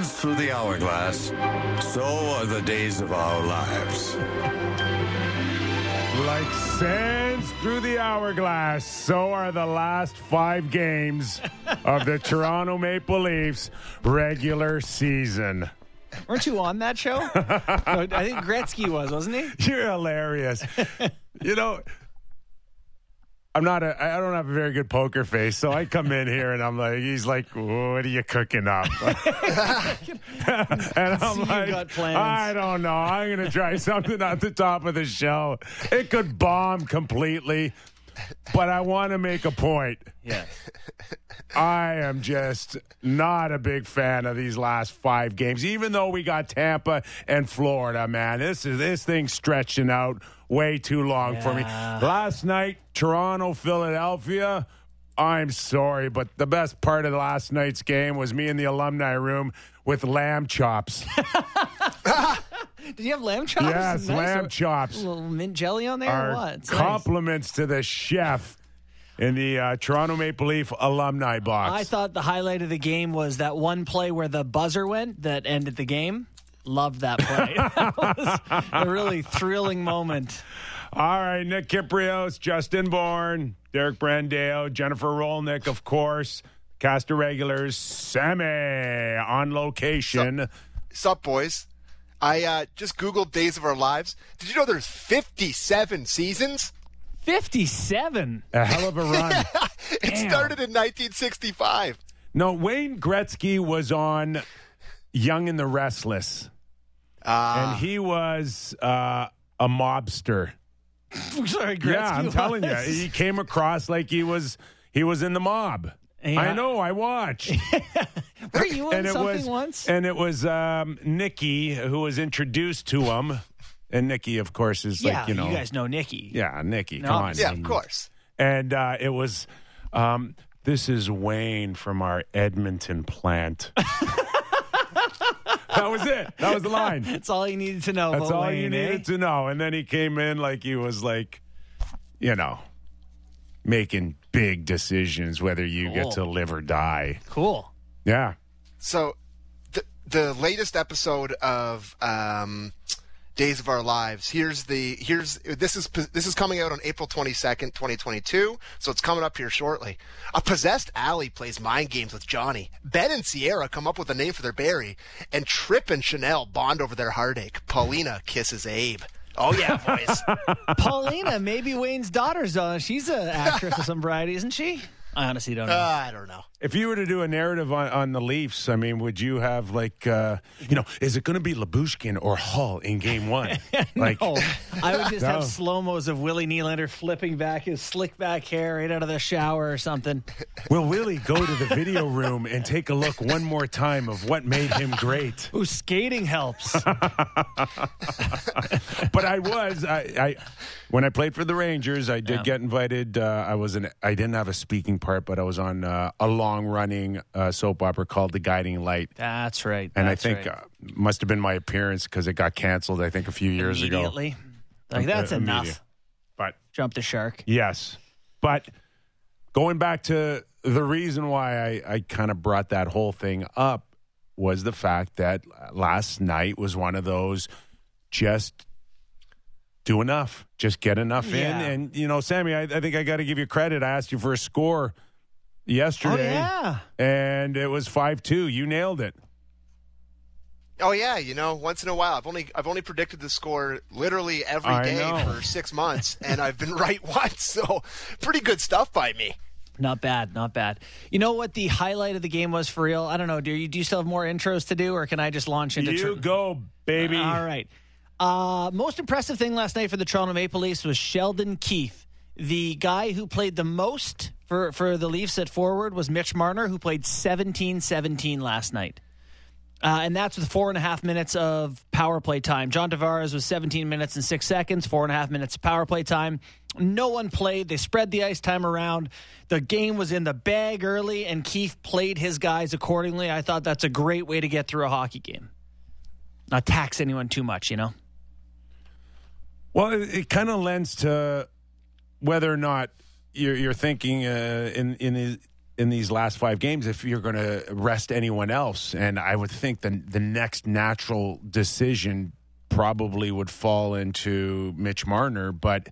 extends through the hourglass, so are the days of our lives. Like sands through the hourglass, so are the last five games of the Toronto Maple Leafs regular season. Weren't you on that show? I think Gretzky was, wasn't he? You're hilarious. You know, I don't have a very good poker face, so I come in here and I'm like, he's like, what are you cooking up? And I'm like, I don't know. I'm going to try something at the top of the show. It could bomb completely, but I want to make a point. Yeah. I am just not a big fan of these last five games, even though we got Tampa and Florida, man. This thing's stretching out way too long for me. Last night, Toronto, Philadelphia, I'm sorry, but the best part of last night's game was me in the alumni room with lamb chops. Did you have lamb chops? Yes, nice. Lamb chops. A little mint jelly on there or what? It's compliments nice. To the chef. In the Toronto Maple Leaf alumni box. I thought the highlight of the game was that one play where the buzzer went that ended the game. Loved that play. That was a really thrilling moment. All right, Nick Kiprios, Justin Bourne, Derek Brandeo, Jennifer Rolnick, of course, cast of regulars, Sammy on location. Sup, boys. I just Googled Days of Our Lives. Did you know there's 57 seasons? 57. A hell of a run. It started in 1965. No, Wayne Gretzky was on Young and the Restless. And he was a mobster. Sorry, Gretzky. Yeah, I'm telling you. He came across like he was in the mob. Yeah. I know, I watched. Were you on something once? And it was Nikki who was introduced to him. And Nikki, of course, is like, you know. You guys know Nikki. Yeah, Nikki. No, come on. Yeah, of course. And it was, this is Wayne from our Edmonton plant. That was it. That was the line. That's all you needed to know. That's all Wayne, you needed to know. And then he came in like he was like, you know, making big decisions whether you get to live or die. Cool. Yeah. So the latest episode of... Days of Our Lives. This is coming out on April 22nd, 2022, so it's coming up here shortly. A possessed Allie plays mind games with Johnny. Ben and Sierra come up with a name for their berry, and Trip and Chanel bond over their heartache. Paulina kisses Abe. Oh, yeah, boys. Paulina, maybe Wayne's daughter's daughter. She's an actress of some variety, isn't she? I honestly don't know. I don't know. If you were to do a narrative on the Leafs, I mean, would you have like, you know, is it going to be Liljegren or Hall in game one? Like, no. I would just have slow-mos of Willie Nylander flipping back his slick back hair right out of the shower or something. Will Willie go to the video room and take a look one more time of what made him great? Ooh, skating helps. But I when I played for the Rangers, I did get invited. I didn't have a speaking part, but I was on a long-running soap opera called The Guiding Light. That's right. And I think must have been my appearance because it got canceled, I think, a few years ago. Immediately. Like, that's enough. But jump the shark. Yes. But going back to the reason why I kind of brought that whole thing up was the fact that last night was one of those just... do enough. Just get enough in. And, you know, Sammy, I think I got to give you credit. I asked you for a score yesterday. Oh, yeah. And it was 5-2. You nailed it. Oh, yeah. You know, once in a while. I've only predicted the score literally every day for 6 months, and I've been right once. So pretty good stuff by me. Not bad. Not bad. You know what the highlight of the game was for real? I don't know. Do you still have more intros to do, or can I just launch into You go, baby. All right. Most impressive thing last night for the Toronto Maple Leafs was Sheldon Keefe. The guy who played the most for the Leafs at forward was Mitch Marner, who played 17-17 last night. And that's with 4.5 minutes of power play time. John Tavares was 17 minutes and 6 seconds, 4.5 minutes of power play time. No one played. They spread the ice time around. The game was in the bag early, and Keefe played his guys accordingly. I thought that's a great way to get through a hockey game. Not tax anyone too much, you know? Well, it kind of lends to whether or not you're thinking in in these last five games if you're going to rest anyone else. And I would think the next natural decision probably would fall into Mitch Marner, but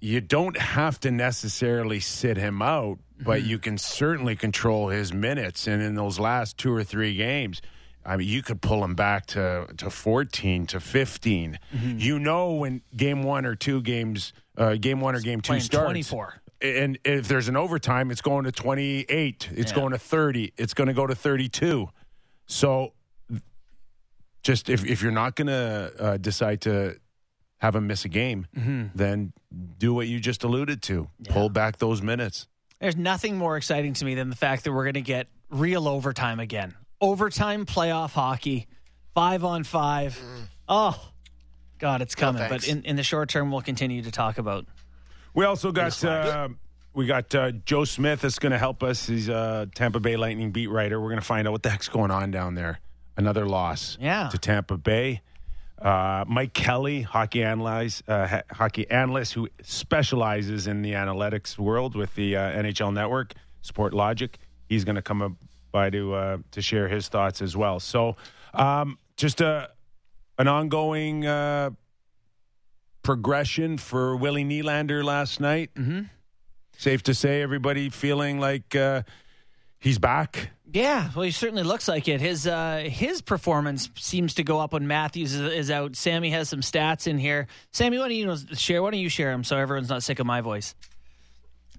you don't have to necessarily sit him out, but you can certainly control his minutes. And in those last two or three games, I mean, you could pull him back to 14, to 15. Mm-hmm. You know, when game one or game two starts, 24. And if there's an overtime, it's going to 28. It's going to 30. It's going to go to 32. So just if you're not going to decide to have him miss a game, then do what you just alluded to. Yeah. Pull back those minutes. There's nothing more exciting to me than the fact that we're going to get real overtime again. Overtime playoff hockey, 5-on-5. Oh, God, it's coming. No, but in the short term, we'll continue to talk about. We also got Joe Smith that's going to help us. He's a Tampa Bay Lightning beat writer. We're going to find out what the heck's going on down there. Another loss to Tampa Bay. Mike Kelly, hockey analyst who specializes in the analytics world with the NHL Network, Sport Logic. He's going to come by to share his thoughts as well. So just an ongoing progression for Willie Nylander last night. Mm-hmm. Safe to say everybody feeling like he's back. Yeah, well, he certainly looks like it. His performance seems to go up when Matthews is out. Sammy has some stats in here. Sammy, why don't you share them so everyone's not sick of my voice?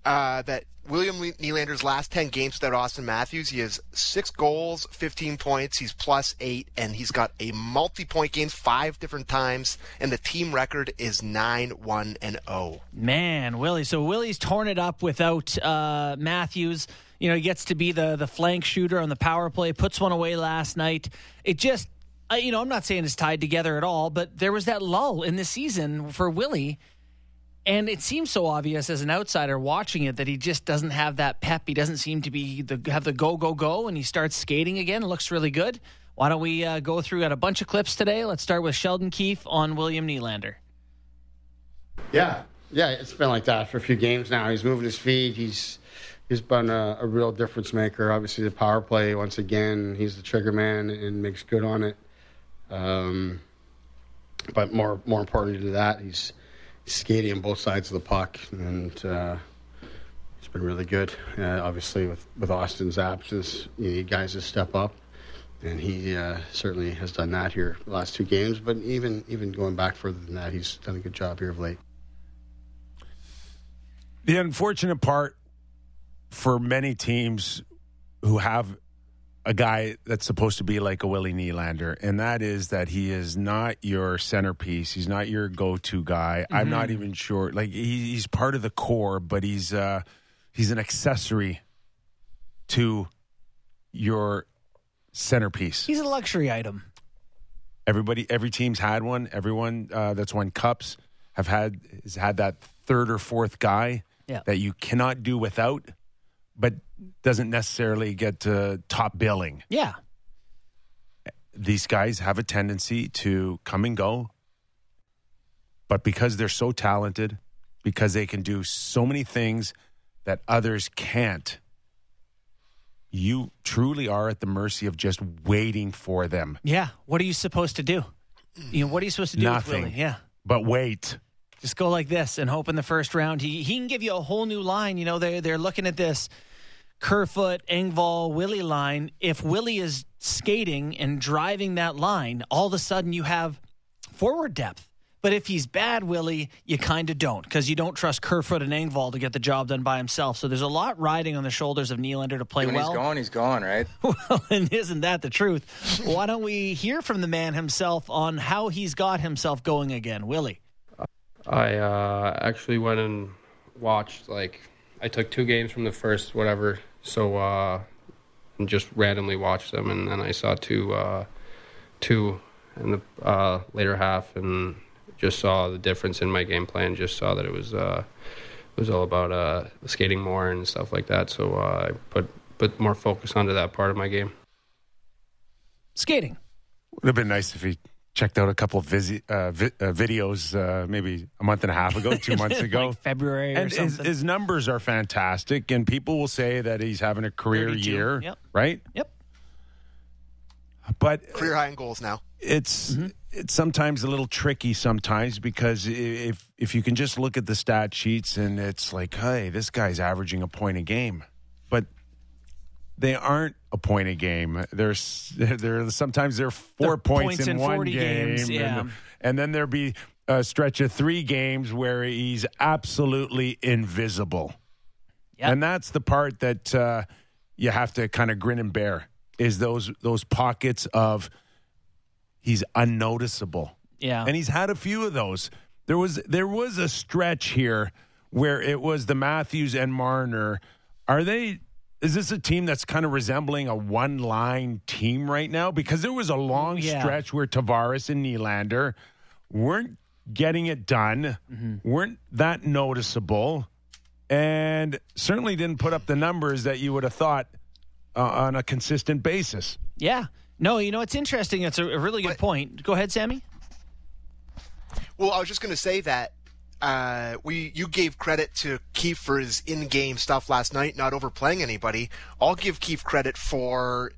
That William Nylander's last 10 games without Austin Matthews, he has 6 goals, 15 points, he's +8, and he's got a multi-point game 5 different times, and the team record is 9-1-0. Man, Willie. So Willie's torn it up without Matthews. You know, he gets to be the flank shooter on the power play, puts one away last night. It just, I'm not saying it's tied together at all, but there was that lull in the season for Willie. And it seems so obvious as an outsider watching it that he just doesn't have that pep. He doesn't seem to be have the go, and he starts skating again. It looks really good. Why don't we go through at a bunch of clips today? Let's start with Sheldon Keefe on William Nylander. Yeah, it's been like that for a few games now. He's moving his feet. He's been a real difference maker. Obviously, the power play, once again, he's the trigger man and makes good on it. But more importantly to that, he's skating on both sides of the puck, and it's been really good. Obviously, with Austin's absence, you need guys to step up, and he certainly has done that here the last two games. But even going back further than that, he's done a good job here of late. The unfortunate part for many teams who have a guy that's supposed to be like a Willie Nylander, and that is that he is not your centerpiece. He's not your go-to guy. Mm-hmm. I'm not even sure. Like, he's part of the core, but he's an accessory to your centerpiece. He's a luxury item. Every team's had one. Everyone that's won cups has had that third or fourth guy that you cannot do without, but doesn't necessarily get to top billing. Yeah. These guys have a tendency to come and go, but because they're so talented, because they can do so many things that others can't, you truly are at the mercy of just waiting for them. Yeah. What are you supposed to do? What are you supposed to do? Nothing. With Willie? Yeah. But wait. Just go like this and hope in the first round he can give you a whole new line. You know, they're looking at this Kerfoot, Engvall, Willie line. If Willie is skating and driving that line, all of a sudden you have forward depth. But if he's bad, Willie, you kind of don't, because you don't trust Kerfoot and Engvall to get the job done by himself. So there's a lot riding on the shoulders of Nylander to play well. When he's gone, right? Well, and isn't that the truth? Why don't we hear from the man himself on how he's got himself going again, Willie? I actually went and watched, I took 2 games from the first whatever, so and just randomly watched them, and then I saw two in the later half, and just saw the difference in my game plan. Just saw that it was all about skating more and stuff like that. So I put more focus onto that part of my game. Skating would have been nice if he checked out a couple of videos maybe a month and a half ago, 2 months ago. Like February and or something. His numbers are fantastic, and people will say that he's having a career 32. Year, yep. right? Yep. But career high in goals now. It's sometimes a little tricky sometimes because if you can just look at the stat sheets and it's like, hey, this guy's averaging a point a game. But they aren't a point a game. Sometimes they're 4 points in one game. Games, yeah. And then there'll be a stretch of 3 games where he's absolutely invisible. Yep. And that's the part that you have to kind of grin and bear is those pockets of he's unnoticeable. Yeah. And he's had a few of those. There was a stretch here where it was the Matthews and Marner. Is this a team that's kind of resembling a one-line team right now? Because there was a long stretch where Tavares and Nylander weren't getting it done, weren't that noticeable, and certainly didn't put up the numbers that you would have thought on a consistent basis. Yeah. No, it's interesting. It's a really good point. Go ahead, Sammy. Well, I was just going to say that you gave credit to Keefe for his in-game stuff last night, not overplaying anybody. I'll give Keefe credit for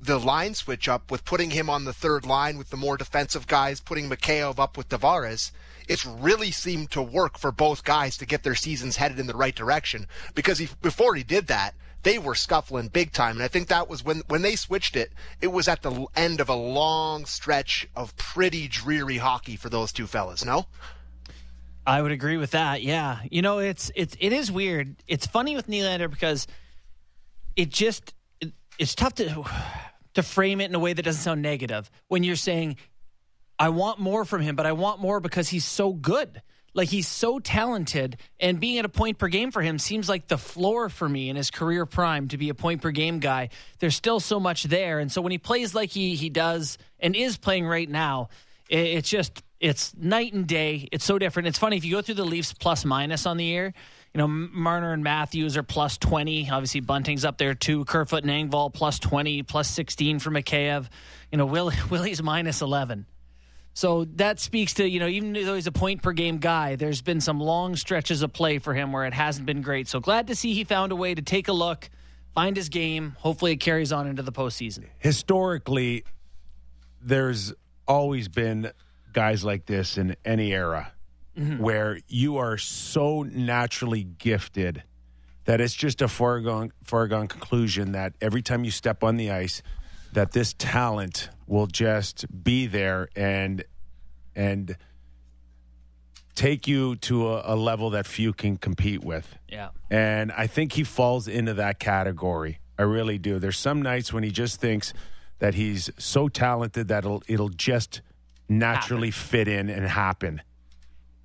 the line switch up with putting him on the third line with the more defensive guys, putting Mikheyev up with Tavares. It's really seemed to work for both guys to get their seasons headed in the right direction because before he did that, they were scuffling big time. And I think that was when they switched it, it was at the end of a long stretch of pretty dreary hockey for those two fellas, no? I would agree with that. Yeah, it is weird. It's funny with Nylander because it's tough to frame it in a way that doesn't sound negative. When you're saying, I want more from him, but I want more because he's so good, like he's so talented, and being at a point per game for him seems like the floor for me in his career prime to be a point per game guy. There's still so much there, and so when he plays like he does and is playing right now, it's night and day. It's so different. It's funny. If you go through the Leafs plus minus on the year, Marner and Matthews are plus 20. Obviously, Bunting's up there too. Kerfoot and Engvall plus 20, plus 16 for Mikheyev. Willie's minus 11. So that speaks to, even though he's a point per game guy, there's been some long stretches of play for him where it hasn't been great. So glad to see he found a way to take a look, find his game. Hopefully it carries on into the postseason. Historically, there's always been guys like this in any era where you are so naturally gifted that it's just a foregone conclusion that every time you step on the ice that this talent will just be there and take you to a level that few can compete with. Yeah. And I think he falls into that category. I really do. There's some nights when he just thinks that he's so talented that it'll just naturally fit in and happen,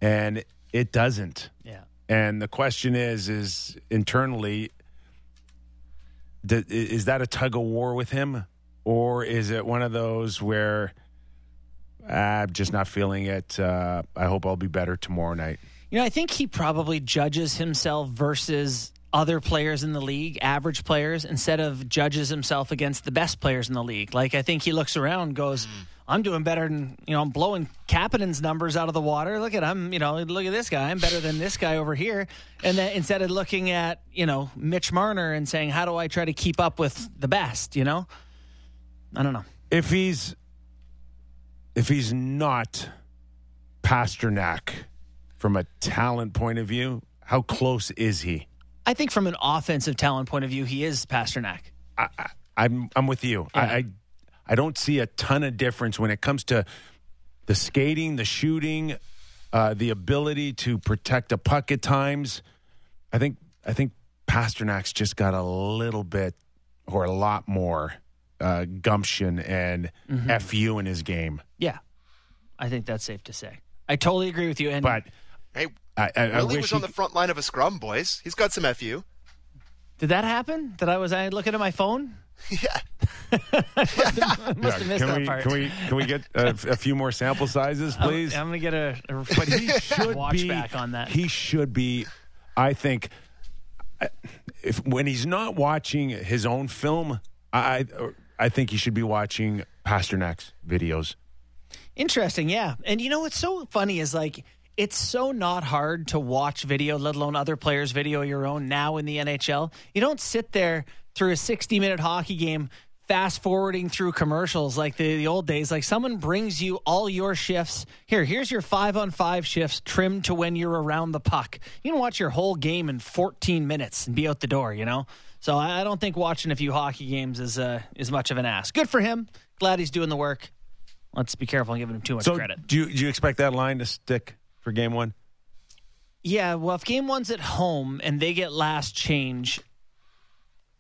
and it doesn't. Yeah. And the question is internally, is that a tug of war with him, or is it one of those where I'm just not feeling it? I hope I'll be better tomorrow night. I think he probably judges himself versus other players in the league, average players, instead of judges himself against the best players in the league. Like, I think he looks around, goes, I'm doing better than, I'm blowing Kapanen's numbers out of the water. Look at him, look at this guy. I'm better than this guy over here. And then instead of looking at, Mitch Marner and saying, how do I try to keep up with the best, I don't know. If he's not Pasternak from a talent point of view, how close is he? I think from an offensive talent point of view, he is Pasternak. I'm with you. Yeah. I don't see a ton of difference when it comes to the skating, the shooting, the ability to protect a puck at times. I think Pasternak's just got a little bit or a lot more gumption and FU in his game. Yeah, I think that's safe to say. I totally agree with you. And but hey. Willie was on the front line of a scrum, boys. He's got some FU. Did that happen? I looking at my phone? Yeah. I must have missed that part. Can we get a few more sample sizes, please? I'm going to get but he should watch back on that. He should be, I think, when he's not watching his own film, I think he should be watching Pasternak's videos. Interesting, yeah. And you know what's so funny is, like, it's so not hard to watch video, let alone other players' video, your own, now in the NHL. You don't sit there through a 60-minute hockey game fast-forwarding through commercials like the old days. Like, someone brings you all your shifts. Here's your 5-on-5 shifts trimmed to when you're around the puck. You can watch your whole game in 14 minutes and be out the door, you know? So I don't think watching a few hockey games is much of an ask. Good for him. Glad he's doing the work. Let's be careful and give him too much credit. Do you expect that line to stick for game one? Yeah, well, if game one's at home and they get last change,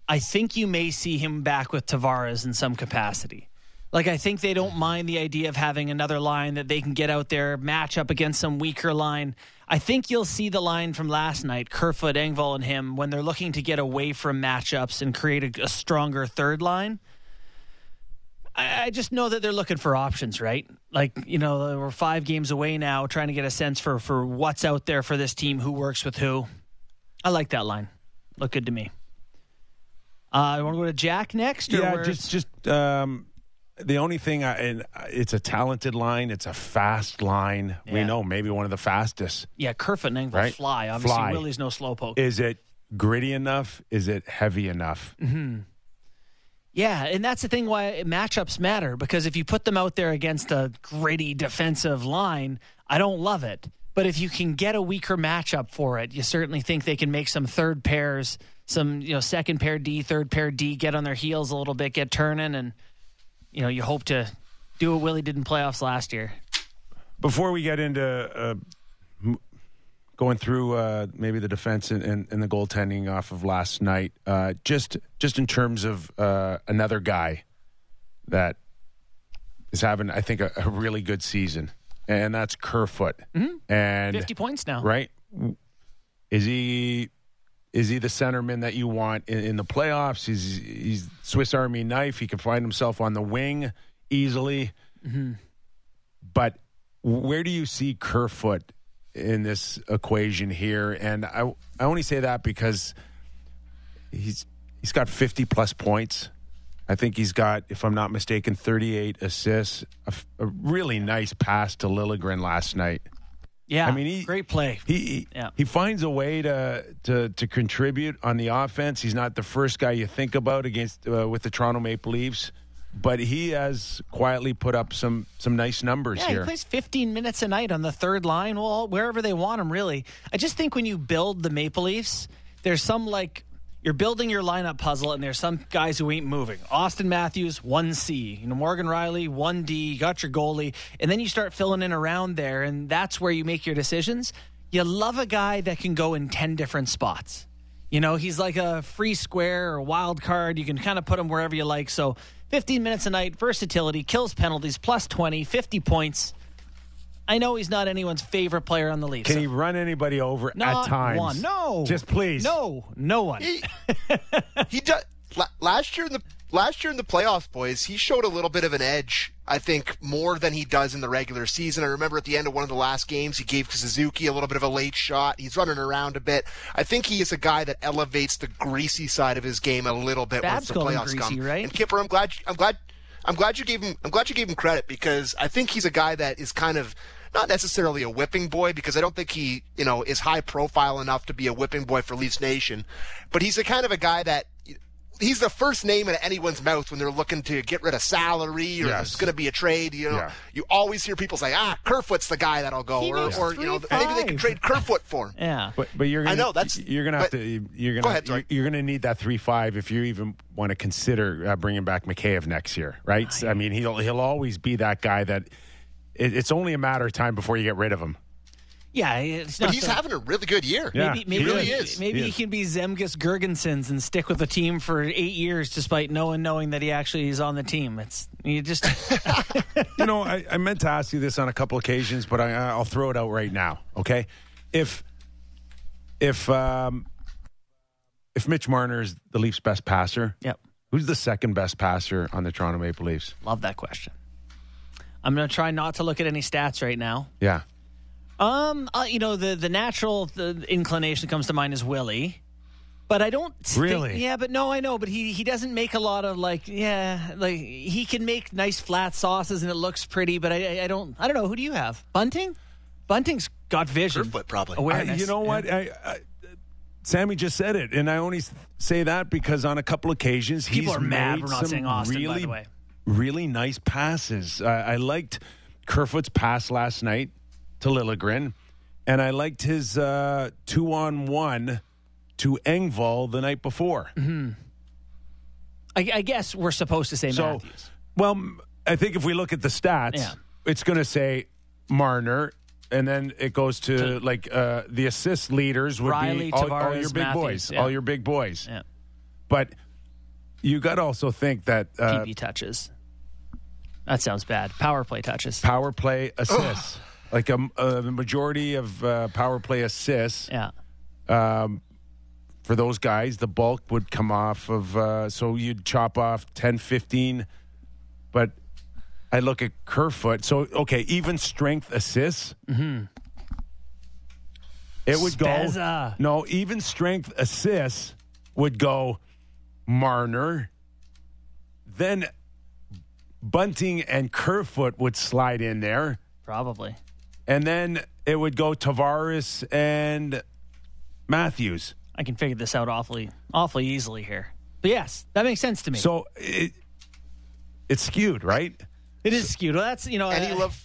I think you may see him back with Tavares in some capacity. Like, I think they don't mind the idea of having another line that they can get out there, match up against some weaker line. I think you'll see the line from last night, Kerfoot, Engvall, and him, when they're looking to get away from matchups and create a stronger third line. I just know that they're looking for options, right? Like, you know, we're 5 games away now, trying to get a sense for what's out there for this team, who works with who. I like that line. Looked good to me. You want to go to Jack next? Yeah, just the only thing, and it's a talented line. It's a fast line. Yeah. We know, maybe one of the fastest. Yeah, Kerfoot and Engvall fly. Obviously, Willie's no slowpoke. Is it gritty enough? Is it heavy enough? Mm-hmm. Yeah, and that's the thing why matchups matter, because if you put them out there against a gritty defensive line, I don't love it. But if you can get a weaker matchup for it, you certainly think they can make some third pairs, some, you know, second pair D, third pair D, get on their heels a little bit, get turning, and, you know, you hope to do what Willie did in playoffs last year. Before we get into going through maybe the defense and the goaltending off of last night, just in terms of another guy that is having, I think, a really good season, and that's Kerfoot. Mm-hmm. And 50 points now, right? Is he the centerman that you want in the playoffs? He's Swiss Army knife. He can find himself on the wing easily. Mm-hmm. But where do you see Kerfoot in this equation here? And I only say that because he's got 50 plus points. I think he's got, if I'm not mistaken, 38 assists, a really nice pass to Liljegren last night. Yeah, I mean, great play. He finds a way to contribute on the offense. He's not the first guy you think about against with the Toronto Maple Leafs, but he has quietly put up some nice numbers here. Yeah, he plays 15 minutes a night on the third line, well, wherever they want him, really. I just think when you build the Maple Leafs, there's some, like, you're building your lineup puzzle, and there's some guys who ain't moving. Austin Matthews, 1C. You know, Morgan Riley, 1D. You got your goalie. And then you start filling in around there, and that's where you make your decisions. You love a guy that can go in 10 different spots. You know, he's like a free square or wild card. You can kind of put him wherever you like, so 15 minutes a night, versatility, kills penalties, plus 20, 50 points. I know he's not anyone's favorite player on the Leafs. Can he run anybody over at times? One. No. Just please. No one. He does. Last year in the playoffs, boys, he showed a little bit of an edge, I think, more than he does in the regular season. I remember at the end of one of the last games, he gave Suzuki a little bit of a late shot. He's running around a bit. I think he is a guy that elevates the greasy side of his game a little bit once the playoffs come. Right? And Kipper, I'm glad you gave him credit, because I think he's a guy that is kind of not necessarily a whipping boy, because I don't think he, you know, is high profile enough to be a whipping boy for Leafs Nation, but he's the kind of a guy that, he's the first name in anyone's mouth when they're looking to get rid of salary or it's going to be a trade. You know, You always hear people say, Kerfoot's the guy that'll go, or you know, maybe they can trade Kerfoot for him. Yeah, but you're going to need that 3.5 if you even want to consider bringing back Mikheyev next year, right? So, I mean, he'll always be that guy that it's only a matter of time before you get rid of him. Yeah, he's having a really good year. Yeah, maybe he can be Zemgus Girgensons and stick with the team for 8 years, despite no one knowing that he actually is on the team. You know, I meant to ask you this on a couple occasions, but I'll throw it out right now. Okay, if Mitch Marner is the Leafs' best passer, who's the second best passer on the Toronto Maple Leafs? Love that question. I'm going to try not to look at any stats right now. Yeah. You know, the natural inclination that comes to mind is Willie. But I don't think, yeah, but no, I know. But he doesn't make a lot of like he can make nice flat sauces and it looks pretty. But I don't know. Who do you have? Bunting? Bunting's got vision. Kerfoot probably. Awareness. You know what? Yeah. I Sammy just said it, and I only say that because on a couple occasions people he's are mad. We're not saying Austin, really, by the way. Really nice passes. I liked Kerfoot's pass last night to Liljegren, and I liked his 2-on-1 to Engvall the night before. Mm-hmm. I guess we're supposed to say Matthews. Well, I think if we look at the stats, it's going to say Marner. And then it goes to like the assist leaders would Riley, be all your big Matthews, boys, all your big boys. Yeah. But you got to also think that PB touches. That sounds bad. Power play touches. Power play assists. Like the majority of power play assists. Yeah. For those guys, the bulk would come off of. So you'd chop off 10, 15, but. I look at Kerfoot. So, okay, even strength assists. Mm-hmm. It would Spezza. Go. No, even strength assists would go Marner. Then Bunting and Kerfoot would slide in there. Probably. And then it would go Tavares and Matthews. I can figure this out awfully easily here. But yes, that makes sense to me. So it's skewed, right? It is skewed. Well, that's, you know, as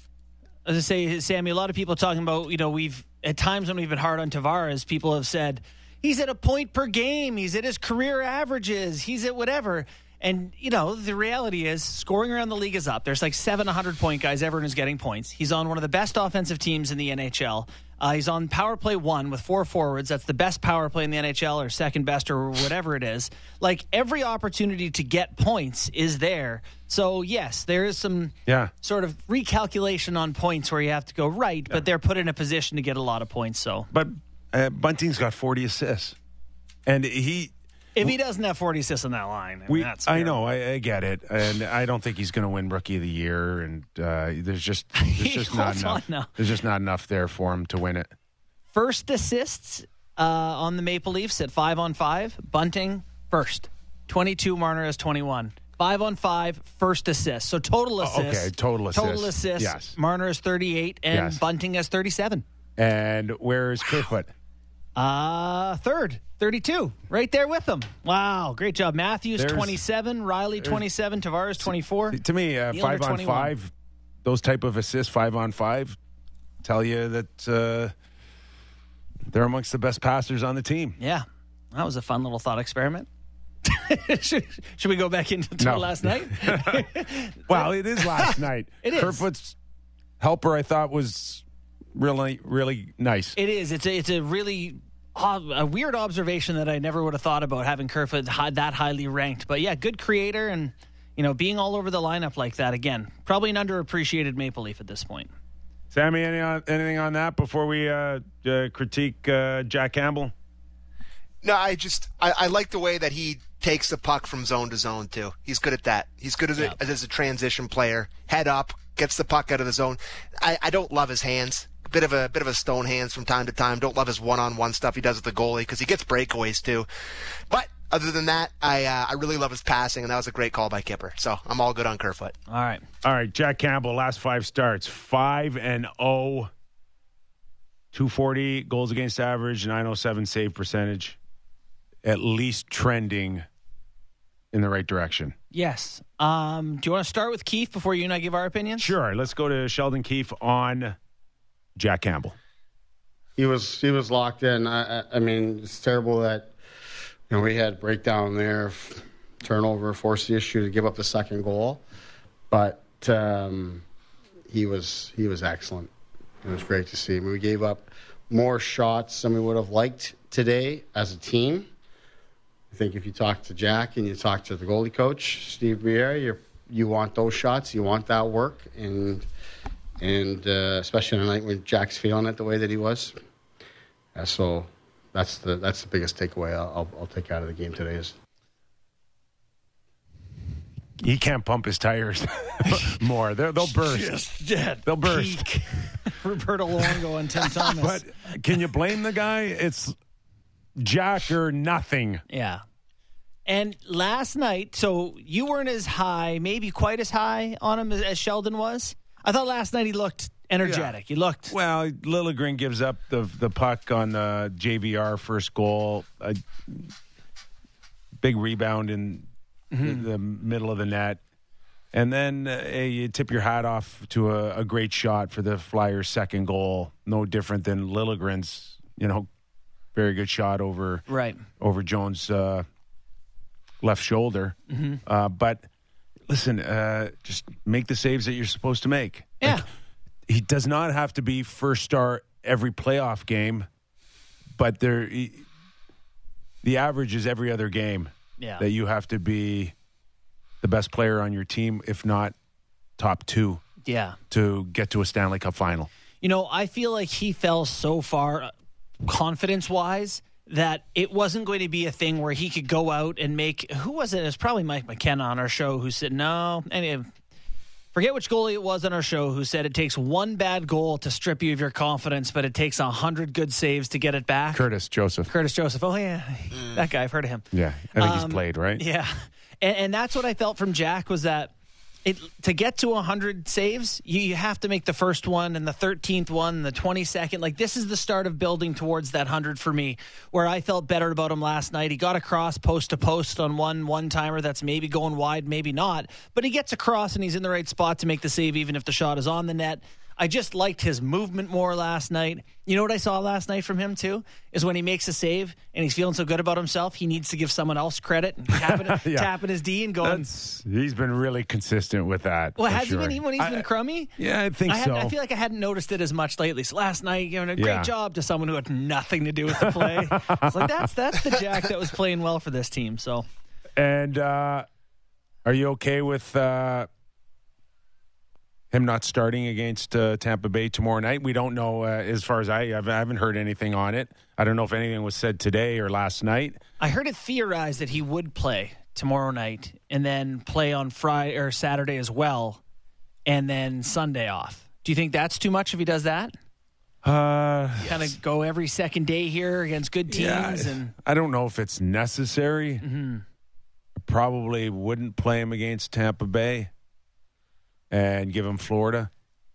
I say, Sammy, a lot of people talking about, you know, we've at times when we've been hard on Tavares, people have said he's at a point per game. He's at his career averages. He's at whatever. And, you know, the reality is scoring around the league is up. There's like 700-point guys. Everyone is getting points. He's on one of the best offensive teams in the NHL. He's on power play one with four forwards. That's the best power play in the NHL or second best or whatever it is. Like, every opportunity to get points is there. So, yes, there is some sort of recalculation on points where you have to go right, but they're put in a position to get a lot of points. So, but Bunting's got 40 assists. And he... If he doesn't have 40 assists on that line, that's fair. I know, I get it, and I don't think he's going to win Rookie of the Year. And there's just not enough. There's just not enough there for him to win it. First assists on the Maple Leafs at 5-on-5. Bunting first, 22. Marner has 21. 5-on-5, first assist. So total assists. Okay, total assists. Total assists. Yes. Marner has 38, and Bunting has 37. And where is Kerfoot? Third, 32, right there with them. Wow, great job. Matthews, 27, Riley, 27, Tavares, 24. To me, 5-on-5, those type of assists, 5-on-5, tell you that they're amongst the best passers on the team. Yeah, that was a fun little thought experiment. should we go back into last night? Well, it is last night. It is. Kerfoot's helper, I thought, was... really, really nice. It is. It's a really a weird observation that I never would have thought about, having Kerfoot that highly ranked. But, yeah, good creator and, you know, being all over the lineup like that. Again, probably an underappreciated Maple Leaf at this point. Sammy, anything on that before we critique Jack Campbell? No, I like the way that he takes the puck from zone to zone, too. He's good at that. He's good as a transition player. Head up, gets the puck out of the zone. I don't love his hands. Bit of a stone hands from time to time. Don't love his one-on-one stuff he does with the goalie because he gets breakaways too. But other than that, I really love his passing, and that was a great call by Kipper. So I'm all good on Kerfoot. All right. Jack Campbell, last five starts, 5-0, 240 goals against average, 907 save percentage. At least trending in the right direction. Yes. Do you want to start with Keefe before you and I give our opinions? Sure. Let's go to Sheldon Keefe on Jack Campbell. He was locked in. I mean, it's terrible that, you know, we had breakdown there, turnover, forced the issue to give up the second goal, but he was excellent. It was great to see. I mean, we gave up more shots than we would have liked today as a team. I think if you talk to Jack and you talk to the goalie coach, Steve Briere, you want those shots, you want that work, and especially on a night when Jack's feeling it the way that he was. So that's the biggest takeaway I'll take out of the game today is he can't pump his tires more. They'll burst. Just dead. They'll burst. Peak. Roberto Luongo and Tim Thomas. But can you blame the guy? It's Jack or nothing. Yeah. And last night, so you weren't as high, maybe quite as high on him as Sheldon was. I thought last night he looked energetic. Yeah. He looked... Well, Liljegren gives up the puck on the JVR first goal. A big rebound in the middle of the net. And then you tip your hat off to a great shot for the Flyers' second goal. No different than Liljegren's, very good shot over Jones' left shoulder. Mm-hmm. But listen, just make the saves that you're supposed to make. Yeah. Like, he does not have to be first star every playoff game, but the average is every other game that you have to be the best player on your team, if not top two, to get to a Stanley Cup final. I feel like he fell so far confidence-wise that it wasn't going to be a thing where he could go out and make... Who was it? It was probably Mike McKenna on our show who said, forget which goalie it was on our show who said it takes one bad goal to strip you of your confidence, but it takes 100 good saves to get it back. Curtis Joseph. Oh, yeah. That guy. I've heard of him. Yeah. I think he's played, right? Yeah. And that's what I felt from Jack was that to get to 100 saves, you have to make the first one and the 13th one and the 22nd. Like, this is the start of building towards that 100 for me, where I felt better about him last night. He got across post to post on one-timer that's maybe going wide, maybe not. But he gets across, and he's in the right spot to make the save even if the shot is on the net. I just liked his movement more last night. You know what I saw last night from him, too? Is when he makes a save and he's feeling so good about himself, he needs to give someone else credit and tapping his D and going. He's been really consistent with that. Well, has he been even when he's been crummy? Yeah, I think so. I feel like I hadn't noticed it as much lately. So last night, giving a great job to someone who had nothing to do with the play. I was like, that's the Jack that was playing well for this team. So, and are you okay with... him not starting against Tampa Bay tomorrow night? We don't know as far as I haven't heard anything on it. I don't know if anything was said today or last night. I heard it theorized that he would play tomorrow night and then play on Friday or Saturday as well and then Sunday off. Do you think that's too much if he does that? Kind of go every second day here against good teams? Yeah, and I don't know if it's necessary. Mm-hmm. I probably wouldn't play him against Tampa Bay. And give him Florida?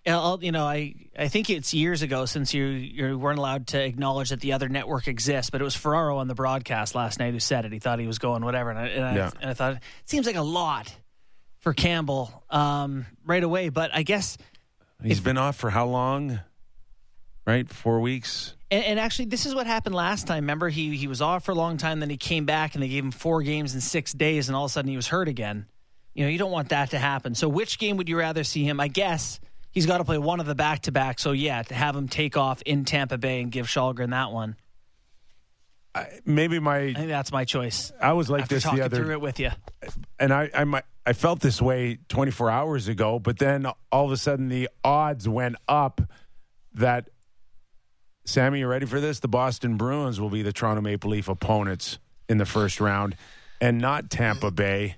I think it's years ago since you weren't allowed to acknowledge that the other network exists, but it was Ferraro on the broadcast last night who said it. He thought he was going whatever, and I thought, it seems like a lot for Campbell right away, but I guess... He's been off for how long? Right? 4 weeks? And actually, this is what happened last time. Remember, he was off for a long time, then he came back, and they gave him 4 games in 6 days, and all of a sudden he was hurt again. You don't want that to happen. So which game would you rather see him? I guess he's got to play one of the back-to-back. So, to have him take off in Tampa Bay and give Shalgren that one. I think that's my choice. I was like this the other... After talking through it with you. And I felt this way 24 hours ago, but then all of a sudden the odds went up that, Sammy, you ready for this? The Boston Bruins will be the Toronto Maple Leaf opponents in the first round and not Tampa Bay.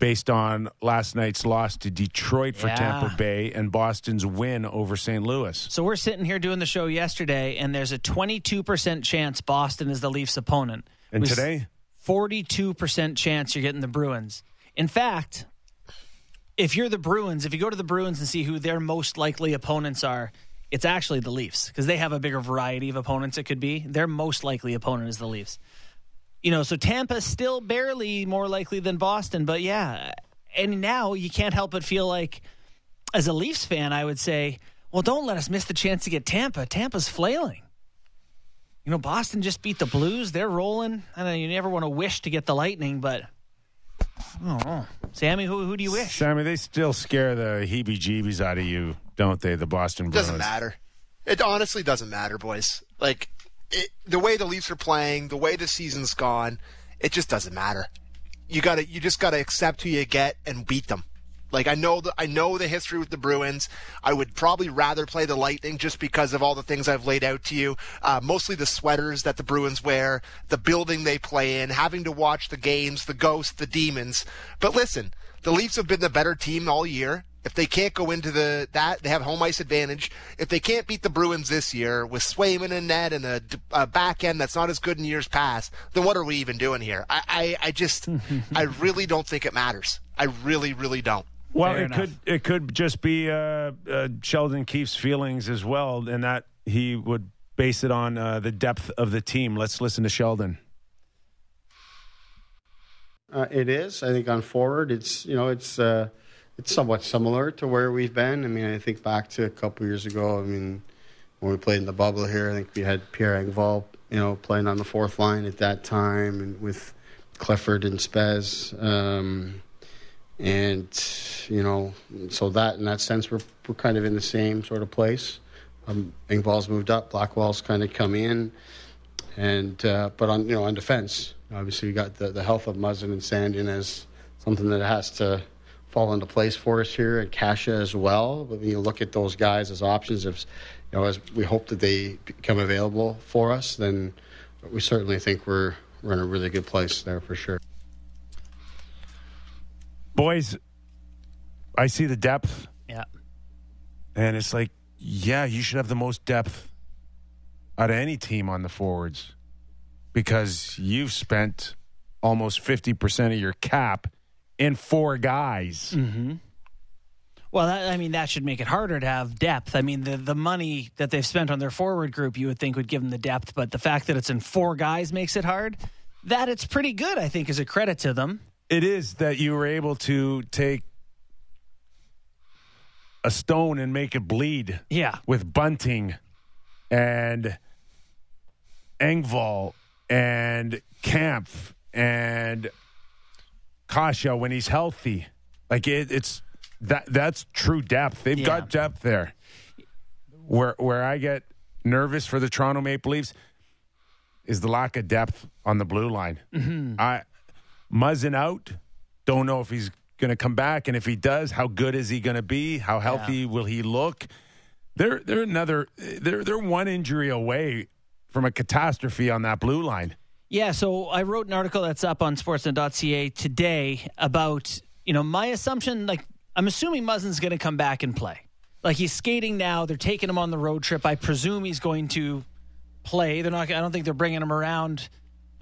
Based on last night's loss to Detroit for Tampa Bay and Boston's win over St. Louis. So we're sitting here doing the show yesterday, and there's a 22% chance Boston is the Leafs' opponent. And today? 42% chance you're getting the Bruins. In fact, if you're the Bruins, if you go to the Bruins and see who their most likely opponents are, it's actually the Leafs because they have a bigger variety of opponents it could be. Their most likely opponent is the Leafs. So Tampa's still barely more likely than Boston, but and now you can't help but feel like, as a Leafs fan, I would say, well, don't let us miss the chance to get Tampa. Tampa's flailing. Boston just beat the Blues. They're rolling. I know you never want to wish to get the Lightning, but I don't know. Sammy, who do you wish? Sammy, they still scare the heebie-jeebies out of you, don't they, the Boston Bruins? Doesn't matter. It honestly doesn't matter, boys. Like... the way the Leafs are playing, the way the season's gone, it just doesn't matter. You just gotta accept who you get and beat them. Like I know the history with the Bruins. I would probably rather play the Lightning just because of all the things I've laid out to you. Mostly the sweaters that the Bruins wear, the building they play in, having to watch the games, the ghosts, the demons. But listen, the Leafs have been the better team all year. If they can't go into that, they have home ice advantage. If they can't beat the Bruins this year with Swayman in net and a back end that's not as good in years past, then what are we even doing here? I just I really don't think it matters. I really, really don't. Well, it could just be Sheldon Keefe's feelings as well, and that he would base it on the depth of the team. Let's listen to Sheldon. It is. I think on forward, it's somewhat similar to where we've been. I mean, I think back to a couple years ago. I mean, when we played in the bubble here, I think we had Pierre Engvall, playing on the fourth line at that time, and with Clifford and Spez, so that in that sense, we're kind of in the same sort of place. Engvall's moved up, Blackwell's kind of come in, and but on on defense, obviously we got the health of Muzzin and Sandin as something that has to fall into place for us here, and Kasha as well. But when you look at those guys as options, as we hope that they become available for us, then we certainly think we're in a really good place there for sure. Boys, I see the depth. Yeah. And it's like, yeah, you should have the most depth out of any team on the forwards, because you've spent almost 50% of your cap in four guys. Mm-hmm. Well, that should make it harder to have depth. I mean, the money that they've spent on their forward group, you would think would give them the depth, but the fact that it's in four guys makes it hard. That it's pretty good, I think, is a credit to them. It is that you were able to take a stone and make it bleed. Yeah. With Bunting and Engvall and Kampf and Kasha when he's healthy. Like that's true depth. They've got depth there. Where I get nervous for the Toronto Maple Leafs is the lack of depth on the blue line. Mm-hmm. Muzzin out, don't know if he's going to come back, and if he does, how good is he going to be? How healthy will he look? They're one injury away from a catastrophe on that blue line. Yeah, so I wrote an article that's up on sportsnet.ca today about, my assumption, I'm assuming Muzzin's going to come back and play. He's skating now. They're taking him on the road trip. I presume he's going to play. I don't think they're bringing him around.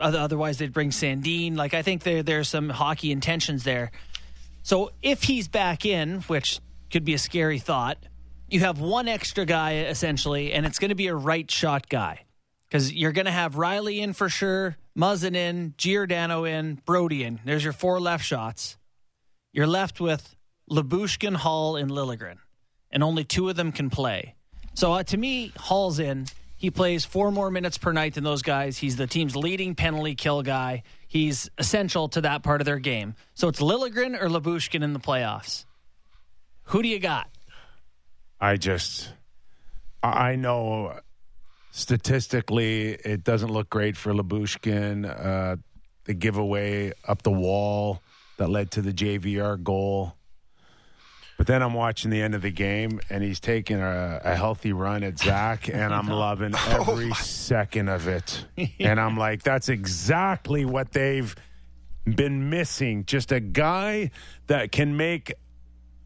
Otherwise, they'd bring Sandin. I think there's some hockey intentions there. So if he's back in, which could be a scary thought, you have one extra guy, essentially, and it's going to be a right shot guy. Because you're going to have Riley in for sure, Muzzin in, Giordano in, Brody in. There's your four left shots. You're left with Liljegren, Hall, and Liljegren. And only two of them can play. So to me, Hall's in. He plays 4 more minutes per night than those guys. He's the team's leading penalty kill guy. He's essential to that part of their game. So it's Liljegren or Liljegren in the playoffs. Who do you got? I know... Statistically, it doesn't look great for Lyubushkin. The giveaway up the wall that led to the JVR goal. But then I'm watching the end of the game, and he's taking a healthy run at Zach, and I'm loving every second of it. And I'm like, that's exactly what they've been missing. Just a guy that can make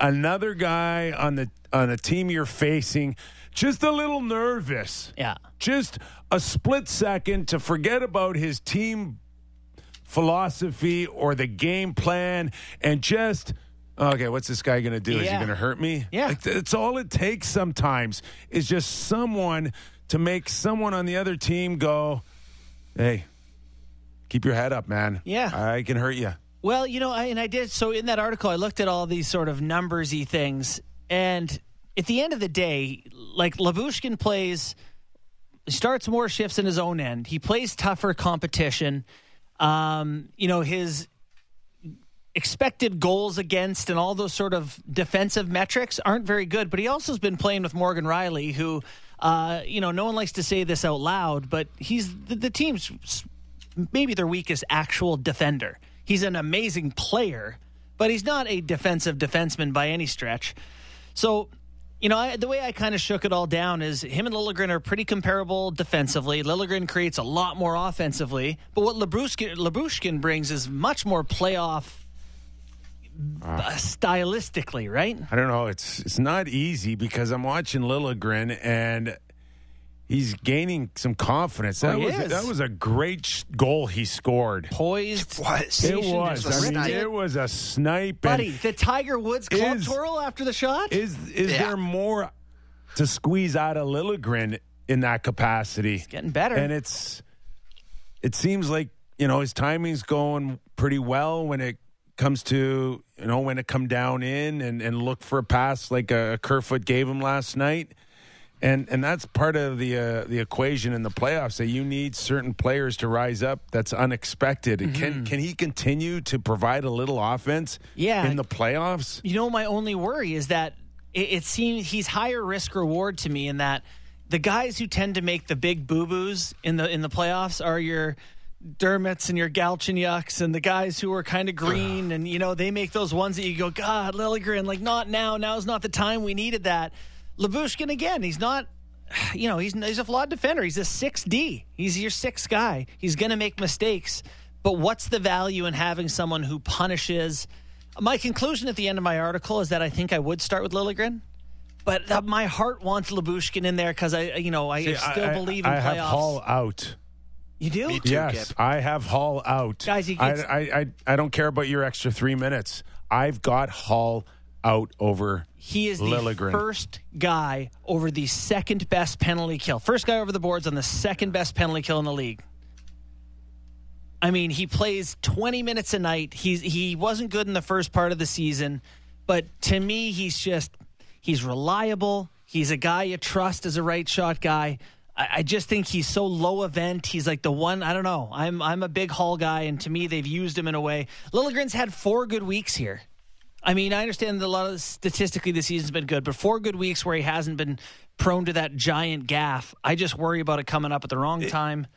another guy on the team you're facing just a little nervous. Yeah. Just a split second to forget about his team philosophy or the game plan and just, okay, what's this guy going to do? Yeah. Is he going to hurt me? Yeah. It's all it takes sometimes is just someone to make someone on the other team go, hey, keep your head up, man. Yeah. I can hurt you. Well, I did. So in that article, I looked at all these sort of numbers-y things, and at the end of the day, Lyubushkin starts more shifts in his own end. He plays tougher competition. His expected goals against and all those sort of defensive metrics aren't very good, but he also has been playing with Morgan Riley, who, no one likes to say this out loud, but he's the team's maybe their weakest actual defender. He's an amazing player, but he's not a defensive defenseman by any stretch. So... the way I kind of shook it all down is him and Liljegren are pretty comparable defensively. Liljegren creates a lot more offensively. But what Lyubushkin brings is much more playoff stylistically, right? I don't know. It's not easy because I'm watching Liljegren and he's gaining some confidence. That was a great goal he scored. Poised. It was. It was a snipe. Buddy, the Tiger Woods club twirl after the shot? Is there more to squeeze out of Liljegren in that capacity? It's getting better. And it seems like, you know, his timing's going pretty well when it comes to, you know, when to come down in and look for a pass like a Kerfoot gave him last night. And that's part of the equation in the playoffs, that you need certain players to rise up that's unexpected. Mm-hmm. Can he continue to provide a little offense in the playoffs? You know, my only worry is that it seems he's higher risk reward to me in that the guys who tend to make the big boo-boos in the playoffs are your Dermots and your Galchenyuks and the guys who are kind of green and, you know, they make those ones that you go, God, Liljegren, like, not now. Now's not the time. We needed that. Lyubushkin, again, he's not, you know, he's a flawed defender. He's a 6D. He's your sixth guy. He's going to make mistakes. But what's the value in having someone who punishes? My conclusion at the end of my article is that I think I would start with Liljegren. But my heart wants Lyubushkin in there because I believe in playoffs. I have Hall out. You do? Me too, yes, Kip. I have Hall out. Guys, I don't care about your extra 3 minutes. I've got Hall out over Liljegren. He is the first guy over the second best penalty kill. First guy over the boards on the second best penalty kill in the league. I mean, he plays 20 minutes a night. He wasn't good in the first part of the season, but to me, he's reliable. He's a guy you trust as a right shot guy. I just think he's so low event. He's like the one, I don't know. I'm a big Hall guy, and to me, they've used him in a way. Liljegren's had 4 good weeks here. I mean, I understand that a lot of statistically the season's been good, but 4 good weeks where he hasn't been prone to that giant gaff. I just worry about it coming up at the wrong time.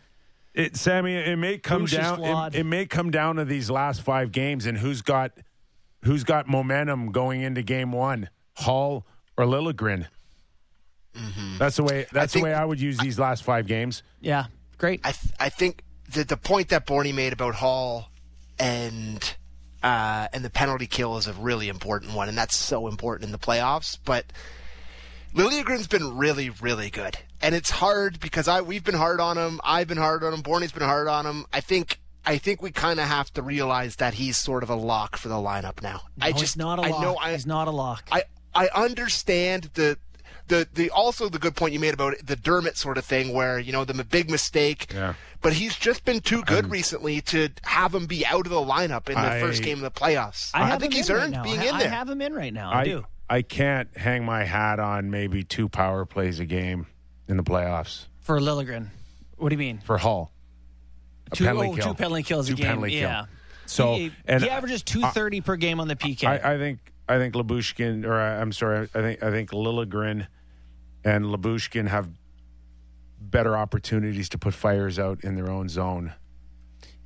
Sammy, it may come down. It may come down to these last 5 games and who's got momentum going into game 1, Hall or Liljegren. Mm-hmm. That's the way I would use these last 5 games. Yeah, great. I think that the point that Borny made about Hall and the penalty kill is a really important one, and that's so important in the playoffs. But Liljegren's been really, really good, and it's hard because we've been hard on him. I've been hard on him. Borny's been hard on him. I think we kind of have to realize that he's sort of a lock for the lineup now. No, he's not a lock. He's not a lock. I understand the good point you made about the Dermot sort of thing where, you know, the big mistake. Yeah. But he's just been too good recently to have him be out of the lineup in the first game of the playoffs. I think he's earned being in there. I have him in right now. I do. I can't hang my hat on maybe 2 power plays a game in the playoffs. For Liljegren. What do you mean? For Hall. 2 penalty kills a game. Yeah. So he averages 230 per game on the PK. I think Lyubushkin, or I'm sorry, I think Liljegren and Lyubushkin have better opportunities to put fires out in their own zone.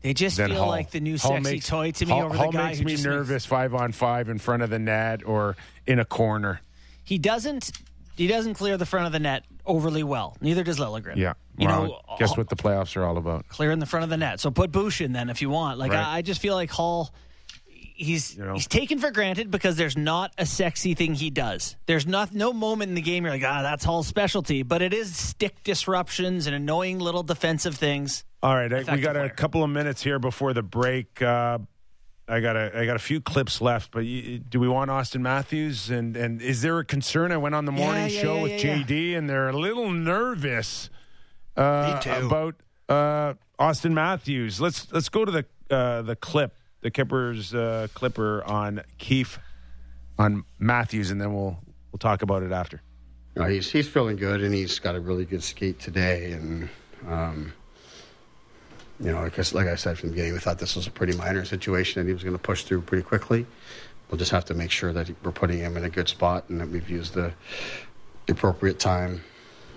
They just feel Hall. Like the new Hall sexy makes, toy to me Hall, over Hall the guy makes who me just nervous makes... 5-on-5 in front of the net or in a corner. He doesn't clear the front of the net overly well. Neither does Liljegren. Yeah. You know, guess what the playoffs are all about. Clearing the front of the net. So put Bush in then if you want. Like right. I just feel like Hall... He's taken for granted because there's not a sexy thing he does. There's no moment in the game you're like, that's Hall's specialty. But it is stick disruptions and annoying little defensive things. All right, we got a couple of minutes here before the break. I got a few clips left, but do we want Austin Matthews? And is there a concern? I went on the morning show with JD, and they're a little nervous about Austin Matthews. Let's go to the clip. The Kipper's clipper on Keefe, on Matthews, and then we'll talk about it after. He's feeling good, and he's got a really good skate today. And you know, like I said from the beginning, we thought this was a pretty minor situation, and he was going to push through pretty quickly. We'll just have to make sure that we're putting him in a good spot and that we've used the appropriate time.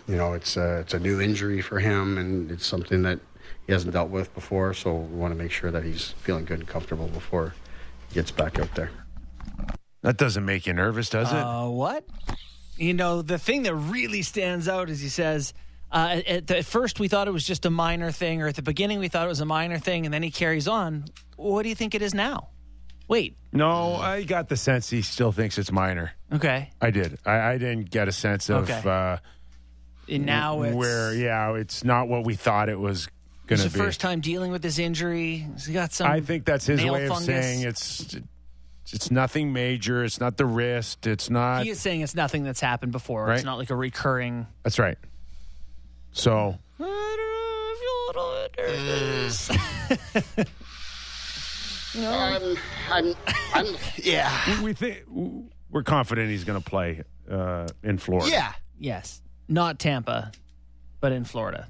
You know, it's a new injury for him, and it's something that he hasn't dealt with before, so we want to make sure that he's feeling good and comfortable before he gets back out there. That doesn't make you nervous, does it? What? You know, the thing that really stands out is he says, at first we thought it was just a minor thing, or at the beginning we thought it was a minor thing, and then he carries on. What do you think it is now? Wait. No, I got the sense he still thinks it's minor. Okay. I did. I didn't get a sense of and now it's where, yeah, it's not what we thought it was going to be. It's the first time dealing with this injury. He's got some. I think that's his way of saying it's nothing major. It's not the wrist. It's not. He is saying it's nothing that's happened before. Right? It's not like a recurring. That's right. So. I don't know if you're a little nervous. No. Yeah. We think we're confident he's going to play in Florida. Yeah. Yes. Not Tampa, but in Florida.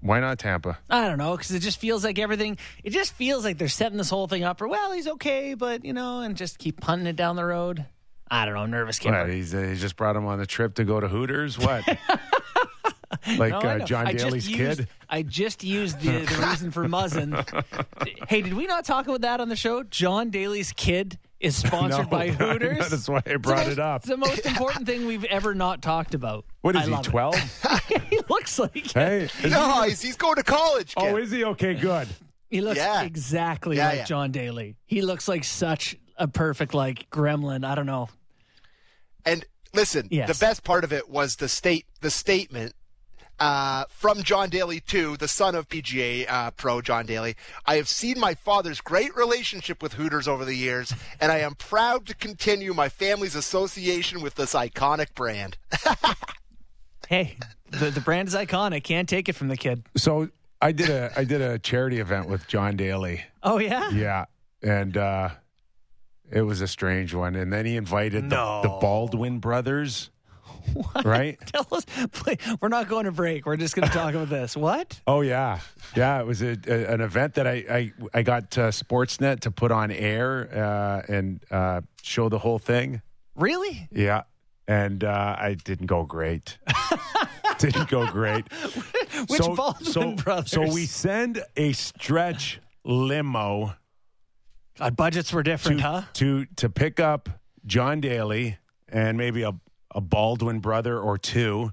Why not Tampa? I don't know, because it just feels like everything. It just feels like they're setting this whole thing up for. Well, he's okay, but and just keep punting it down the road. I don't know. Nervous kid. Well, he just brought him on the trip to go to Hooters. What? John Daly's kid? I just used the reason for Muzzin. Hey, did we not talk about that on the show? John Daly's kid is sponsored by Hooters. No, that's why I brought it up. It's the most important thing we've ever not talked about. What is he, 12? He looks like it. Hey, he's going to college, kid. Oh, is he? Okay, good. He looks exactly like John Daly. He looks like such a perfect, gremlin. I don't know. And listen, the best part of it was the statement. From John Daly to the son of PGA pro John Daly. I have seen my father's great relationship with Hooters over the years, and I am proud to continue my family's association with this iconic brand. Hey, the brand is iconic. Can't take it from the kid. So I did a charity event with John Daly. Oh, yeah? Yeah, and it was a strange one. And then he invited the Baldwin brothers. What? Right? Tell us. We're not going to break. We're just going to talk about this. What? Oh, yeah. Yeah, it was an event that I got Sportsnet to put on air and show the whole thing. Really? Yeah. And it didn't go great. Which Baldwin brothers? So we send a stretch limo. God, budgets were different, to pick up John Daly and maybe a Baldwin brother or two,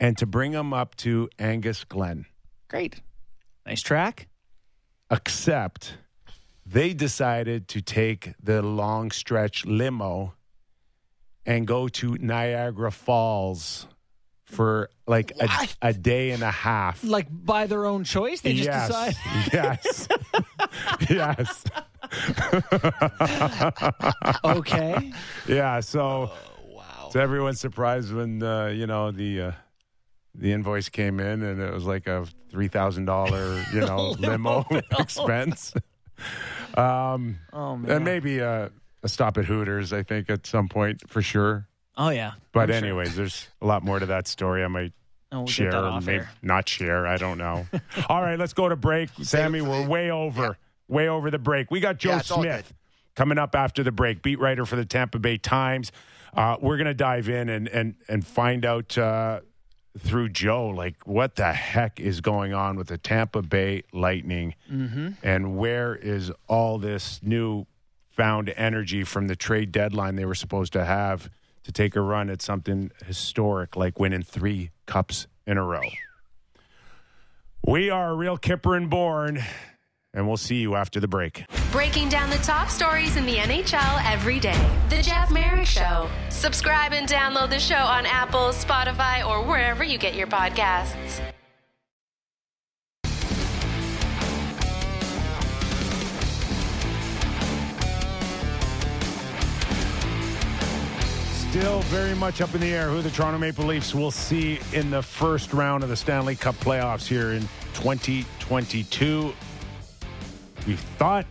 and to bring him up to Angus Glen. Great. Nice track. Except they decided to take the long stretch limo and go to Niagara Falls for a day and a half. Like by their own choice? They just decided? Yes. Yes. Okay. Yeah, so... So everyone's surprised when the invoice came in and it was like a $3,000 limo expense. Man. And maybe a stop at Hooters, I think, at some point for sure. Oh yeah. But anyways, there's a lot more to that story. I might share or maybe not share. I don't know. All right, let's go to break. Sammy, we're way over the break. We got Joe Smith coming up after the break. Beat writer for the Tampa Bay Times. We're going to dive in and find out through Joe, what the heck is going on with the Tampa Bay Lightning, and where is all this new found energy from the trade deadline they were supposed to have to take a run at something historic, like winning 3 cups in a row. We are a real Kipper and Born, and we'll see you after the break. Breaking down the top stories in the NHL every day. The Jeff Merrick Show. Subscribe and download the show on Apple, Spotify, or wherever you get your podcasts. Still very much up in the air who the Toronto Maple Leafs will see in the first round of the Stanley Cup playoffs here in 2022. We thought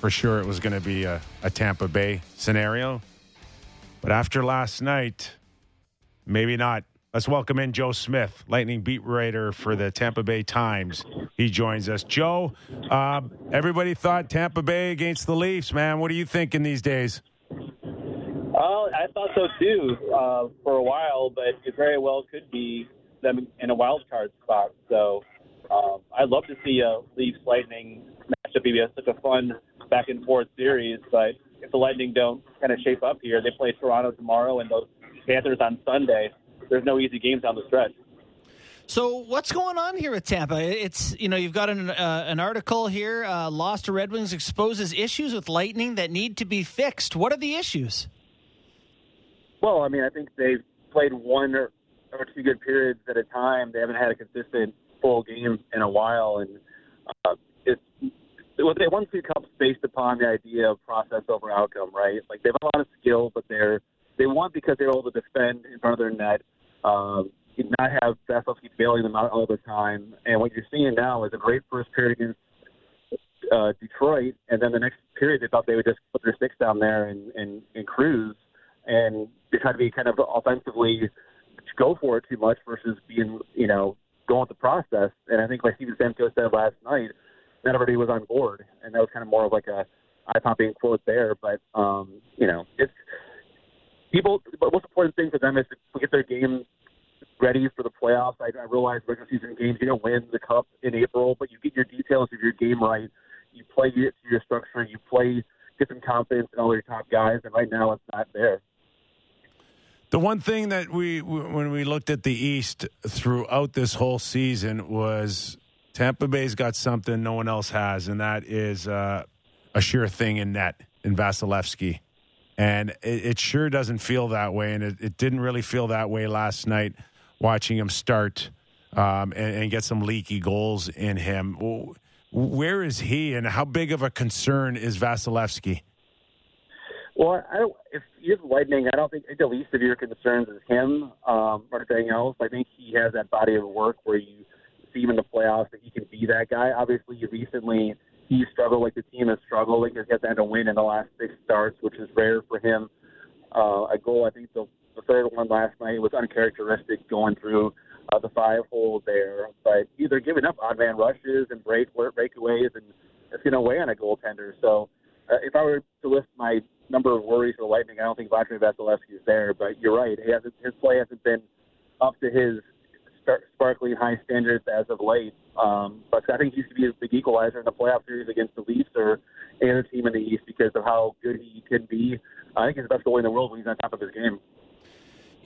for sure it was going to be a Tampa Bay scenario. But after last night, maybe not. Let's welcome in Joe Smith, Lightning beat writer for the Tampa Bay Times. He joins us. Joe, everybody thought Tampa Bay against the Leafs, man. What are you thinking these days? Well, I thought so too for a while, but it very well could be them in a wild card spot. So I'd love to see a Leafs-Lightning matchup. It'd be such a fun back-and-forth series, but if the Lightning don't kind of shape up here, they play Toronto tomorrow and those Panthers on Sunday. There's no easy games down the stretch. So what's going on here with Tampa? It's, you know, you've got an article here, Loss to Red Wings exposes issues with Lightning that need to be fixed. What are the issues? Well, I mean, I think they've played one or two good periods at a time. They haven't had a consistent full game in a while. And they won two cups based upon the idea of process over outcome, right? Like, they have a lot of skill, but they won because they're able to defend in front of their net. Did not have Vasilevsky bailing them out all the time. And what you're seeing now is a great first period against Detroit, and then the next period they thought they would just put their sticks down there and cruise, and they tried to be kind of offensively go for it too much versus being, you know, going with the process. And I think like Steven Stamkos said last night, not everybody was on board, and that was kind of more of like a eye-popping quote there. But, you know, it's people – but what's the important thing for them is to get their game – ready for the playoffs. I realize regular season games, you don't win the cup in April, but you get your details of your game right. You play it to your structure. You play, get some confidence in all your top guys, and right now it's not there. The one thing that when we looked at the East throughout this whole season was Tampa Bay's got something no one else has, and that is a sure thing in net, in Vasilevsky. And it sure doesn't feel that way, and it didn't really feel that way last night. Watching him start and get some leaky goals in him. Where is he, and how big of a concern is Vasilevsky? Well, if he's Lightning, I don't think the least of your concerns is him or anything else. I think he has that body of work where you see him in the playoffs that he can be that guy. Obviously, recently he struggled like the team has struggled. Like he's had to win in the last 6 starts, which is rare for him. A goal, I think the third one last night was uncharacteristic going through the 5-hole there. But either giving up odd-man rushes and breakaways, and it's going to weigh on a goaltender. So if I were to list my number of worries for the Lightning, I don't think Vladimir Vasilevsky is there. But you're right. His play hasn't been up to his sparkly high standards as of late. But I think he should be a big equalizer in the playoff series against the Leafs or any other team in the East because of how good he can be. I think he's the best goalie in the world when he's on top of his game.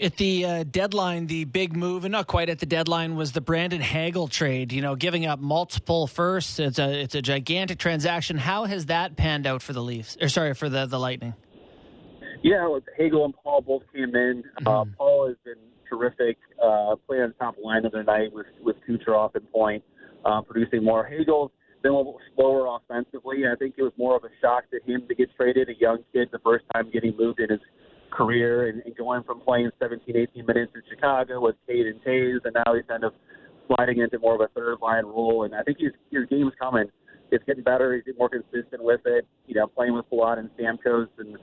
At the deadline, the big move, and not quite at the deadline, was the Brandon Hagel trade. You know, giving up multiple firsts. It's a gigantic transaction. How has that panned out for the Leafs? Or sorry, for the Lightning. Yeah, Hagel and Paul both came in. Mm-hmm. Paul has been terrific. Playing on the top line of the night with Kucherov and Point, producing more. Hagel's been a little slower offensively. I think it was more of a shock to him to get traded. A young kid, the first time getting moved in his career and going from playing 17, 18 minutes in Chicago with Cade and Taves, and now he's kind of sliding into more of a third-line role. And I think your game's coming. It's getting better. He's getting more consistent with it, you know, playing with Palat and Stamkos. And,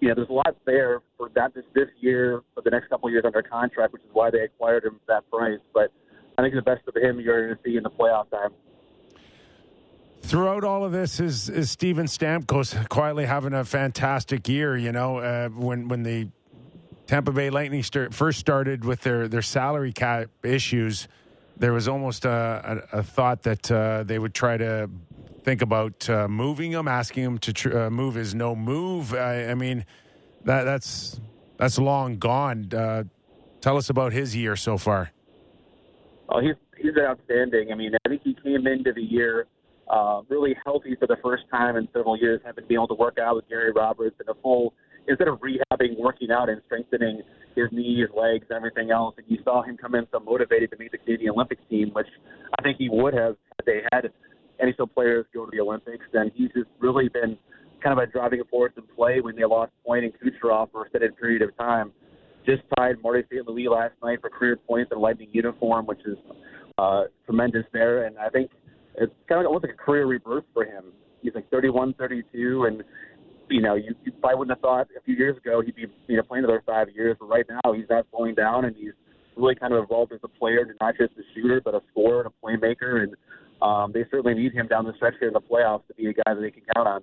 you know, there's a lot there for not just this year, but the next couple of years under contract, which is why they acquired him for that price. But I think the best of him you're going to see in the playoff time. Throughout all of this is Steven Stamkos quietly having a fantastic year. You know, when the Tampa Bay Lightning first started with their salary cap issues, there was almost a thought that they would try to think about moving him, asking him to move his no move. I mean, that's long gone. Tell us about his year so far. Oh, he's outstanding. I mean, I think he came into the year really healthy for the first time in several years, having been able to work out with Gary Roberts and a full, instead of rehabbing, working out and strengthening his knees, legs, everything else. And you saw him come in so motivated to meet the Canadian Olympic team, which I think he would have if they had NHL players go to the Olympics. And he's just really been kind of a driving force in play when they lost Point and Kucherov for a set period of time. Just tied Marty St. Louis last night for career points in a Lightning uniform, which is tremendous there. And I think it's kind of almost like a career rebirth for him. He's like 31, 32, and, you know, you probably wouldn't have thought a few years ago he'd be, you know, playing another 5 years, but right now he's not slowing down, and he's really kind of evolved as a player, not just a shooter, but a scorer and a playmaker, and they certainly need him down the stretch here in the playoffs to be a guy that they can count on.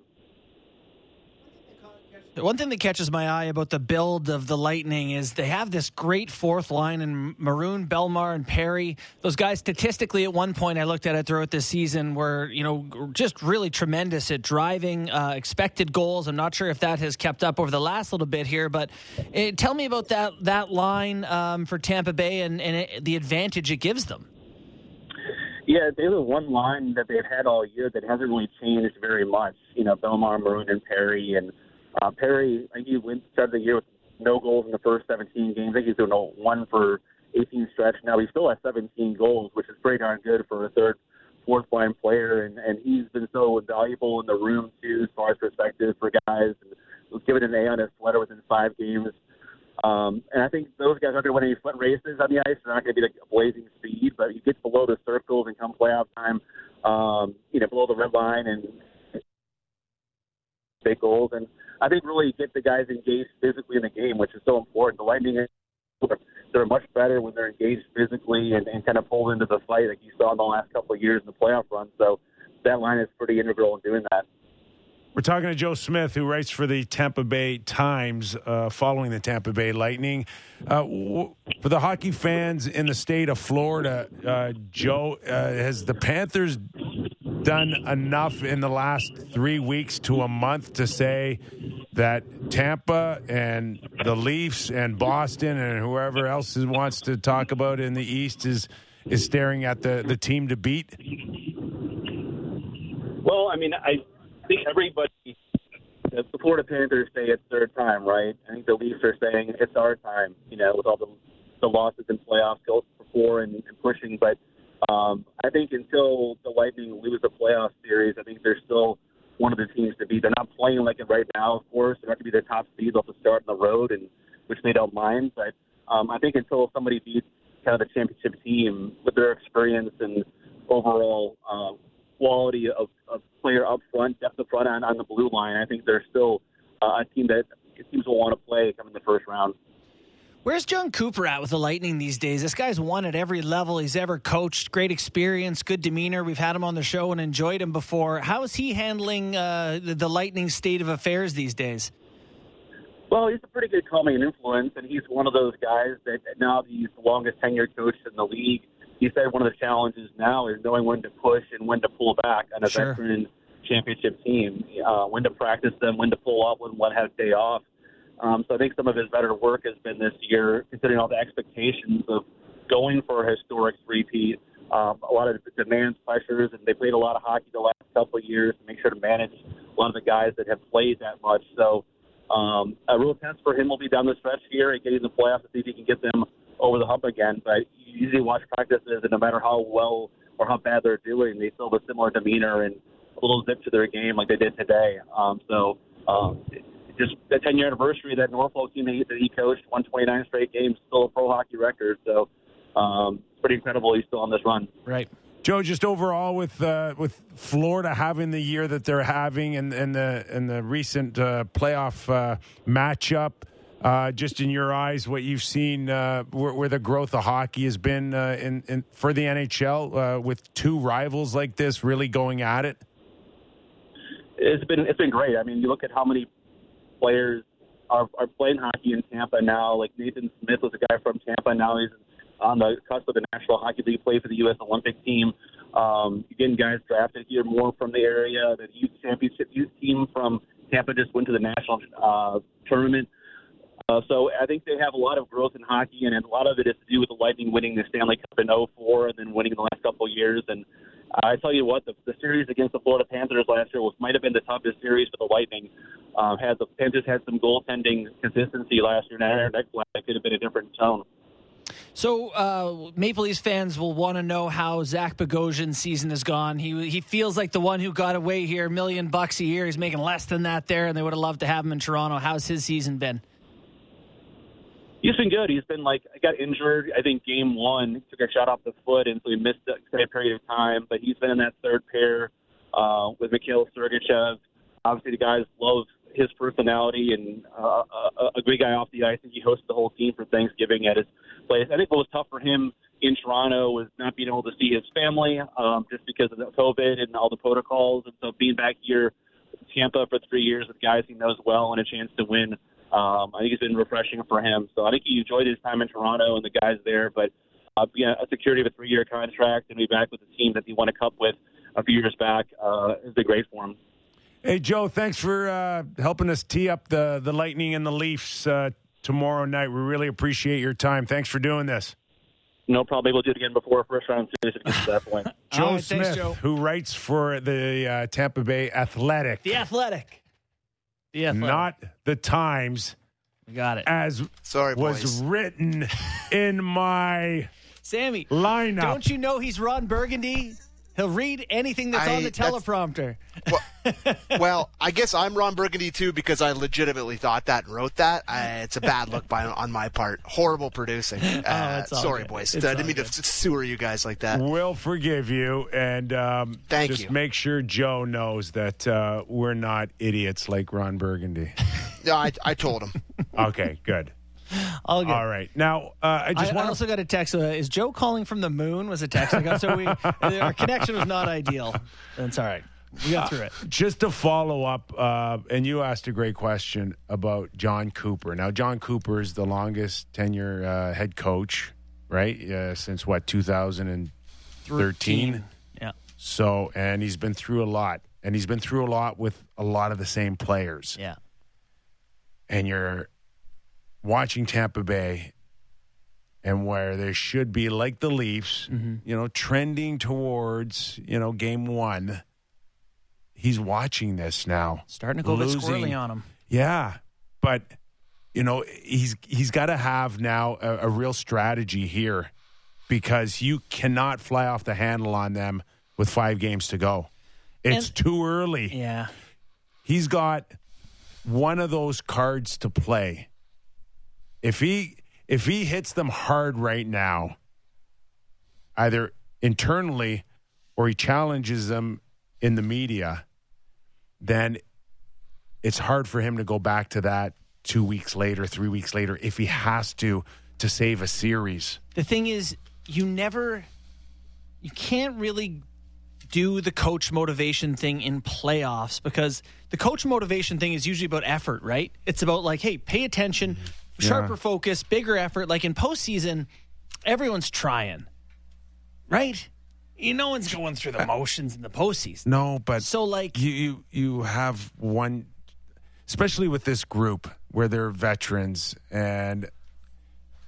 One thing that catches my eye about the build of the Lightning is they have this great fourth line in Maroon, Belmar, and Perry. Those guys statistically at one point I looked at it throughout this season were, you know, just really tremendous at driving, expected goals. I'm not sure if that has kept up over the last little bit here, but tell me about that line for Tampa Bay and the advantage it gives them. Yeah, they were one line that they've had all year that hasn't really changed very much. You know, Belmar, Maroon, and Perry. And Perry, I think he started the year with no goals in the first 17 games. I think he's doing a 1-for-18 stretch now. He still has 17 goals, which is pretty darn good for a third, fourth-line player. And he's been so invaluable in the room, too, as far as perspective for guys. And was given an A on his sweater within 5 games. And I think those guys aren't going to win any foot races on the ice. They're not going to be like a blazing speed, but you get below the circles and come playoff time, you know, below the red line and big goals. And I think really get the guys engaged physically in the game, which is so important. The Lightning, they're much better when they're engaged physically and kind of pulled into the fight like you saw in the last couple of years in the playoff run. So that line is pretty integral in doing that. We're talking to Joe Smith, who writes for the Tampa Bay Times, following the Tampa Bay Lightning. For the hockey fans in the state of Florida, Joe, has the Panthers done enough in the last 3 weeks to a month to say that Tampa and the Leafs and Boston and whoever else wants to talk about in the East is staring at the team to beat? Well, I mean, I think everybody, the Florida Panthers say it's their time, right? I think the Leafs are saying it's our time, you know, with all the losses and playoffs before and pushing. But I think until the Lightning lose a playoff series, I think they're still one of the teams to beat. They're not playing like it right now, of course. They're not going to be their top seed off the start on the road, and which they don't mind. But I think until somebody beats kind of the championship team with their experience and overall quality of player up front, depth up front on the blue line, I think they're still a team that teams will want to play coming in the first round. Where's John Cooper at with the Lightning these days? This guy's won at every level he's ever coached. Great experience, good demeanor. We've had him on the show and enjoyed him before. How is he handling the Lightning state of affairs these days? Well, he's a pretty good calming influence, and he's one of those guys that now he's the longest tenured coach in the league. He said one of the challenges now is knowing when to push and when to pull back on a veteran championship team, when to practice them, when to pull up, when one has day off. So I think some of his better work has been this year, considering all the expectations of going for a historic three-peat, a lot of demands, pressures, and they played a lot of hockey the last couple of years to make sure to manage a lot of the guys that have played that much. So a real test for him will be down the stretch here and getting the playoffs to see if he can get them over the hump again. But you usually watch practices, and no matter how well or how bad they're doing, they still have a similar demeanor and a little zip to their game like they did today. Just the 10-year anniversary, that Norfolk team that he coached, 129 straight games, still a pro hockey record. So pretty incredible he's still on this run. Right. Joe, just overall with Florida having the year that they're having and the recent playoff matchup, just in your eyes, what you've seen, where the growth of hockey has been for the NHL with two rivals like this really going at it? It's been great. I mean, you look at how many players are playing hockey in Tampa now. Like Nathan Smith was a guy from Tampa. Now he's on the cusp of the National Hockey League play for the U.S. Olympic team. Again, guys drafted here more from the area. The youth championship youth team from Tampa just went to the national tournament. So I think they have a lot of growth in hockey, and a lot of it is to do with the Lightning winning the Stanley Cup in 2004 and then winning the last couple of years. And I tell you what, the series against the Florida Panthers last year might have been the toughest series for the Lightning. The Panthers had some goaltending consistency last year, and that could have been a different tone. So Maple Leafs fans will want to know how Zach Bogosian's season has gone. He feels like the one who got away here, $1 million a year. He's making less than that there, and they would have loved to have him in Toronto. How's his season been? He's been good. He's been I got injured, I think, game one. Took a shot off the foot, and so he missed an extended period of time. But he's been in that third pair with Mikhail Sergachev. Obviously, the guys love his personality and a great guy off the ice. I think he hosted the whole team for Thanksgiving at his place. I think what was tough for him in Toronto was not being able to see his family just because of the COVID and all the protocols. And so being back here, Tampa for 3 years with guys he knows well and a chance to win. I think it's been refreshing for him. So I think he enjoyed his time in Toronto and the guys there. But a security of a 3-year contract and be back with the team that he won a cup with a few years back has been great for him. Hey, Joe, thanks for helping us tee up the Lightning and the Leafs tomorrow night. We really appreciate your time. Thanks for doing this. No problem. We'll do it again before first round series to get to that point. Joe Smith, thanks, Joe. Who writes for the Tampa Bay Athletic. The Athletic. The Athletic. Not the Times. We got it. As Sorry, was boys. Written in my Sammy, lineup. Don't you know he's Ron Burgundy? He'll read anything that's on the teleprompter. Well, I guess I'm Ron Burgundy, too, because I legitimately thought that and wrote that. It's a bad look on my part. Horrible producing. Sorry, good. Boys. I didn't mean to sewer you guys like that. We'll forgive you. And just make sure Joe knows that we're not idiots like Ron Burgundy. No, I told him. Okay, good. All right. Now, I also got a text. Is Joe calling from the moon? Was a text I got. So our connection was not ideal. That's all right. We got through it. Just to follow up, and you asked a great question about John Cooper. Now, John Cooper is the longest tenure head coach, right? Since what, 2013? Yeah. So, and he's been through a lot. And he's been through a lot with a lot of the same players. Yeah. And you're watching Tampa Bay, and where they should be, like the Leafs, trending towards, game one. He's watching this now. Starting to go a bit squirrely on him. Yeah. But, he's got to have now a real strategy here, because you cannot fly off the handle on them with 5 games to go. It's too early. Yeah. He's got one of those cards to play. If he hits them hard right now, either internally or he challenges them in the media, then it's hard for him to go back to that 2 weeks later, 3 weeks later, if he has to save a series. The thing is, you can't really do the coach motivation thing in playoffs, because the coach motivation thing is usually about effort, right? It's about like, hey, pay attention. Mm-hmm. Sharper focus, bigger effort. Like in postseason, everyone's trying, right? No one's going through the motions in the postseason. No, but so like you have one, especially with this group where they're veterans, and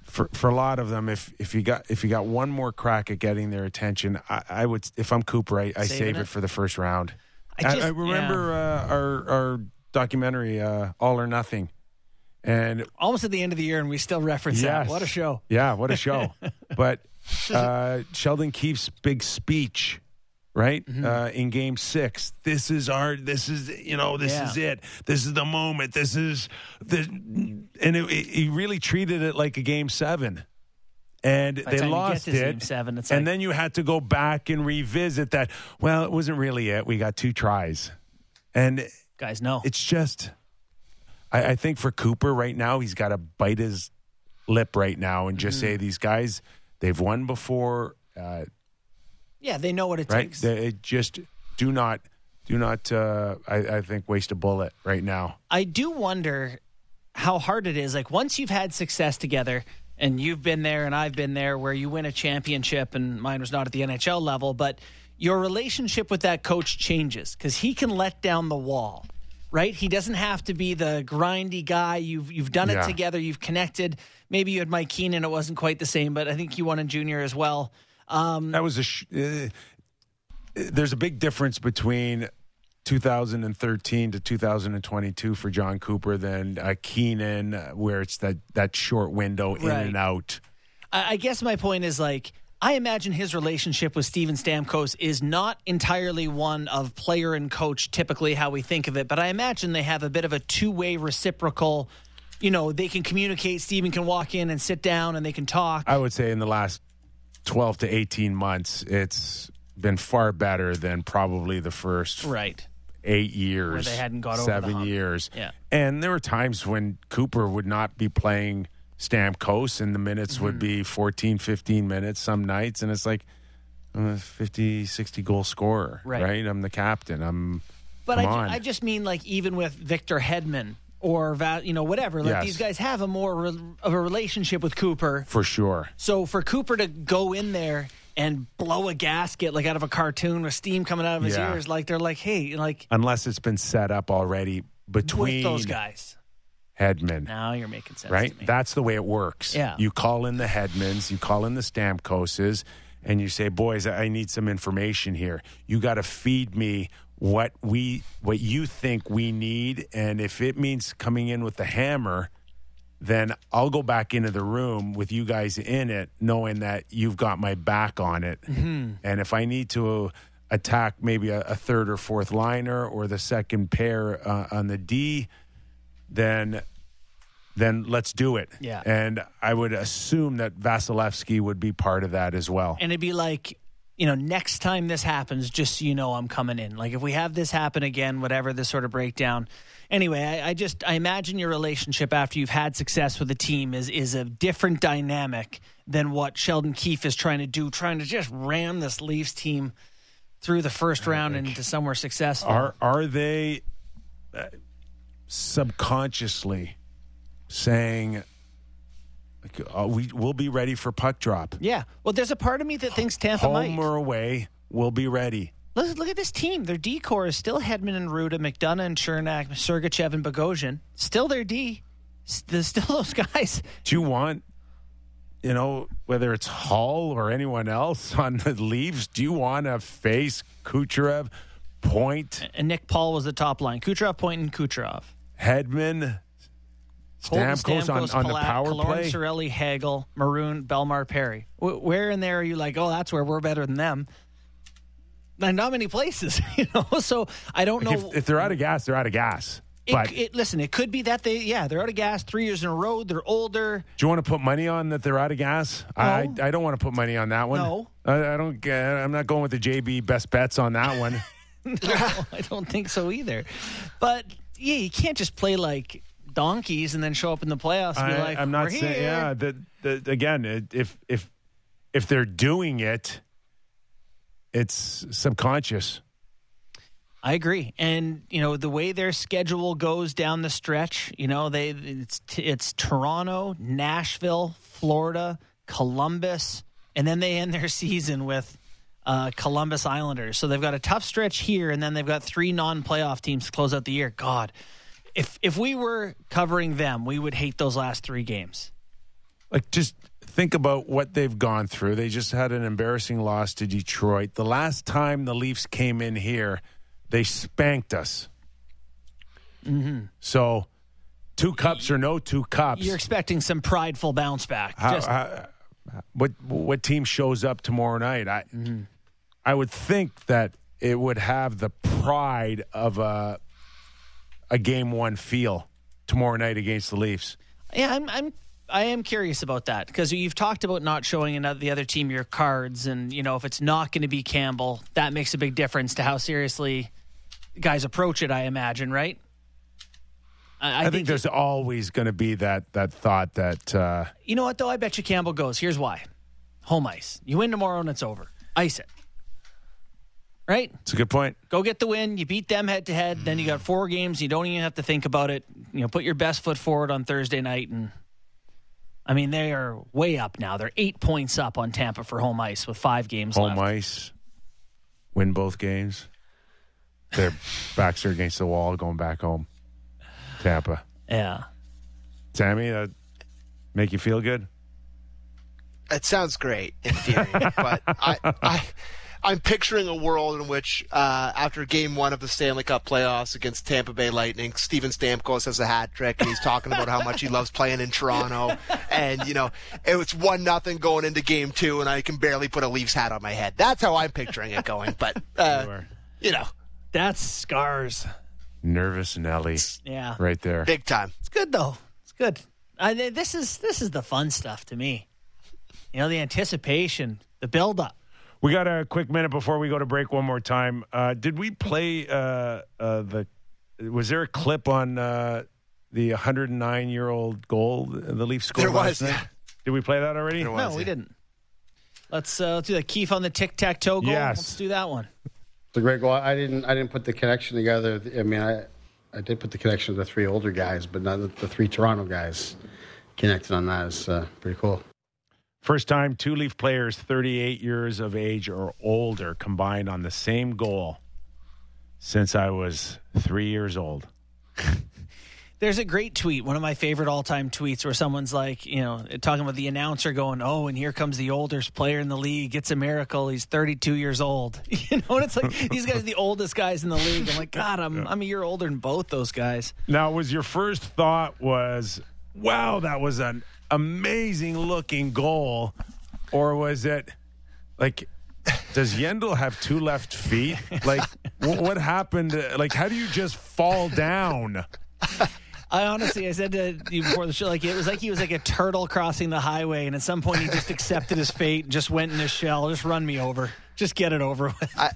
for a lot of them, if you got one more crack at getting their attention, I would. If I'm Cooper, I save it for the first round. I remember our documentary, All or Nothing. And almost at the end of the year, and we still reference that. What a show. Yeah, what a show. But Sheldon Keefe's big speech, right, in Game 6, this is it. This is the moment. This is this. And he really treated it like a Game 7. And they lost it. Seven, it's and like, then you had to go back and revisit that. Well, it wasn't really it. We got 2 tries. And guys, no. It's just... I think for Cooper right now, he's got to bite his lip right now and just say, these guys, they've won before. They know what it takes. They just do not waste a bullet right now. I do wonder how hard it is. Like, once you've had success together, and you've been there and I've been there, where you win a championship, and mine was not at the NHL level, but your relationship with that coach changes, because he can let down the wall. Right? He doesn't have to be the grindy guy. You've done it together. You've connected. Maybe you had Mike Keenan. It wasn't quite the same, but I think you won in junior as well. That was there's a big difference between 2013 to 2022 for John Cooper than Keenan, where it's that short window in and out. I guess my point is, like, I imagine his relationship with Steven Stamkos is not entirely one of player and coach, typically how we think of it, but I imagine they have a bit of a two-way reciprocal, they can communicate, Steven can walk in and sit down and they can talk. I would say in the last 12 to 18 months, it's been far better than probably the first 8 years, where they hadn't got over 7 years. Yeah. And there were times when Cooper would not be playing Stamkos, and the minutes would be 14, 15 minutes some nights, and it's like I'm a 50, 60 goal scorer, right? I'm the captain. I'm But I just mean, like, even with Victor Hedman or, you know, whatever. Like, yes. These guys have a more of a relationship with Cooper. For sure. So for Cooper to go in there and blow a gasket, like, out of a cartoon with steam coming out of his ears, like, they're like, hey, like... Unless it's been set up already between... With those guys. Hedman. Now you're making sense to me. That's the way it works. Yeah. You call in the Hedmans, you call in the Stamkoses, and you say, boys, I need some information here. You got to feed me what you think we need, and if it means coming in with the hammer, then I'll go back into the room with you guys in it, knowing that you've got my back on it. Mm-hmm. And if I need to attack maybe a third or fourth liner or the second pair on the D, then let's do it. Yeah. And I would assume that Vasilevsky would be part of that as well. And it'd be like, you know, next time this happens, just so you know I'm coming in. Like, if we have this happen again, whatever, this sort of breakdown. Anyway, I imagine your relationship after you've had success with a team is a different dynamic than what Sheldon Keefe is trying to do, trying to just ram this Leafs team through the first round and into somewhere successful. Are they... subconsciously saying, like, we'll be ready for puck drop. Yeah. Well, there's a part of me that thinks Tampa might. Home or away, we'll be ready. Look at this team. Their D core is still Hedman and Ruda, McDonough and Chernak, Sergachev and Bogosian. Still their D. There's still those guys. Do you want, you know, whether it's Hall or anyone else on the Leafs, do you want to face Kucherov, Point? And Nick Paul was the top line. Kucherov, Point, and Kucherov. Hedman, Stamkos on the power play. Cirelli, Hagel, Maroon, Belmar, Perry. Where in there are you like, oh, that's where we're better than them? And not many places, you know. So I don't know. If they're out of gas, they're out of gas. Listen, it could be that they're out of gas 3 years in a row. They're older. Do you want to put money on that they're out of gas? No. I don't want to put money on that one. No. I don't. I'm not going with the JB best bets on that one. No, I don't think so either. But... yeah, you can't just play like donkeys and then show up in the playoffs and be like, I'm not saying, here. Yeah, again, if they're doing it, it's subconscious. I agree. And, you know, the way their schedule goes down the stretch, you know, it's Toronto, Nashville, Florida, Columbus, and then they end their season with Columbus Islanders. So they've got a tough stretch here, and then they've got three non-playoff teams to close out the year. God, if we were covering them, we would hate those last three games. Like, just think about what they've gone through. They just had an embarrassing loss to Detroit. The last time the Leafs came in here, they spanked us. Mm-hmm. So two cups or no two cups. You're expecting some prideful bounce back. What team shows up tomorrow night? I would think that it would have the pride of a game one feel tomorrow night against the Leafs. Yeah, I am curious about that, because you've talked about not showing the other team your cards, and you know, if it's not going to be Campbell, that makes a big difference to how seriously guys approach it. I imagine, right? I think there's always going to be that thought that... you know what, though? I bet you Campbell goes. Here's why. Home ice. You win tomorrow and it's over. Ice it. Right? It's a good point. Go get the win. You beat them head-to-head. Then you got four games. You don't even have to think about it. You know, put your best foot forward on Thursday night. And I mean, they are way up now. They're 8 points up on Tampa for home ice with 5 games left. Home ice. Win both games. Their backs are against the wall going back home. Tampa. Yeah. Sammy, that make you feel good? It sounds great in theory, but I'm picturing a world in which after game one of the Stanley Cup playoffs against Tampa Bay Lightning, Steven Stamkos has a hat trick, and he's talking about how much he loves playing in Toronto. And, you know, it was 1-0 going into game two, and I can barely put a Leafs hat on my head. That's how I'm picturing it going, but, you know. That's scars. Nervous Nelly, yeah, right there, big time. It's good though. It's good. This is the fun stuff to me. You know, the anticipation, the build-up. We got a quick minute before we go to break. One more time. Did we play Was there a clip on the 109-year-old goal the Leafs scored last night? Did we play that already? No, we didn't. Let's do the Keefe on the tic-tac-toe goal. Yes. Let's do that one. It's a great goal. I didn't put the connection together. I mean, I did put the connection of the three older guys, but not the three Toronto guys connected on that is pretty cool. First time two Leaf players 38 years of age or older combined on the same goal since I was 3 years old. There's a great tweet, one of my favorite all-time tweets, where someone's like, you know, talking about the announcer going, oh, and here comes the oldest player in the league. It's a miracle. He's 32 years old. You know, and it's like, these guys are the oldest guys in the league. I'm like, God, I'm a year older than both those guys. Now, was your first thought was, wow, that was an amazing-looking goal, or was it like... Does Yendel have two left feet? Like, what happened? Like, how do you just fall down? I said to you before the show, like, it was like he was like a turtle crossing the highway, and at some point he just accepted his fate and just went in his shell. Just run me over. Just get it over with.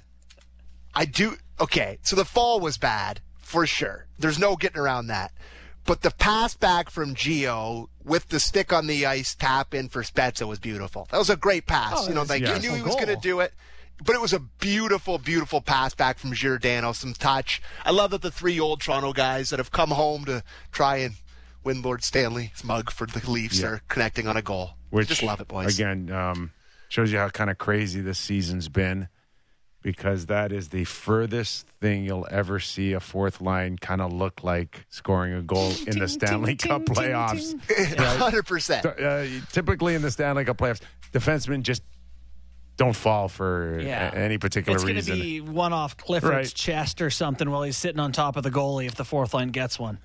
I do. Okay, so the fall was bad, for sure. There's no getting around that. But the pass back from Gio with the stick on the ice tap in for Spezza was beautiful. That was a great pass. Oh, you know, like you knew he was going to do it. But it was a beautiful, beautiful pass back from Giordano, some touch. I love that the three old Toronto guys that have come home to try and win Lord Stanley's mug for the Leafs are connecting on a goal. Which, just love it, boys. Again, shows you how kind of crazy this season's been, because that is the furthest thing you'll ever see a fourth line kind of look like scoring a goal in the Stanley Cup playoffs. 100%. Typically in the Stanley Cup playoffs, defensemen just don't fall for any particular reason. It's going to be one off Clifford's chest or something while he's sitting on top of the goalie if the fourth line gets one.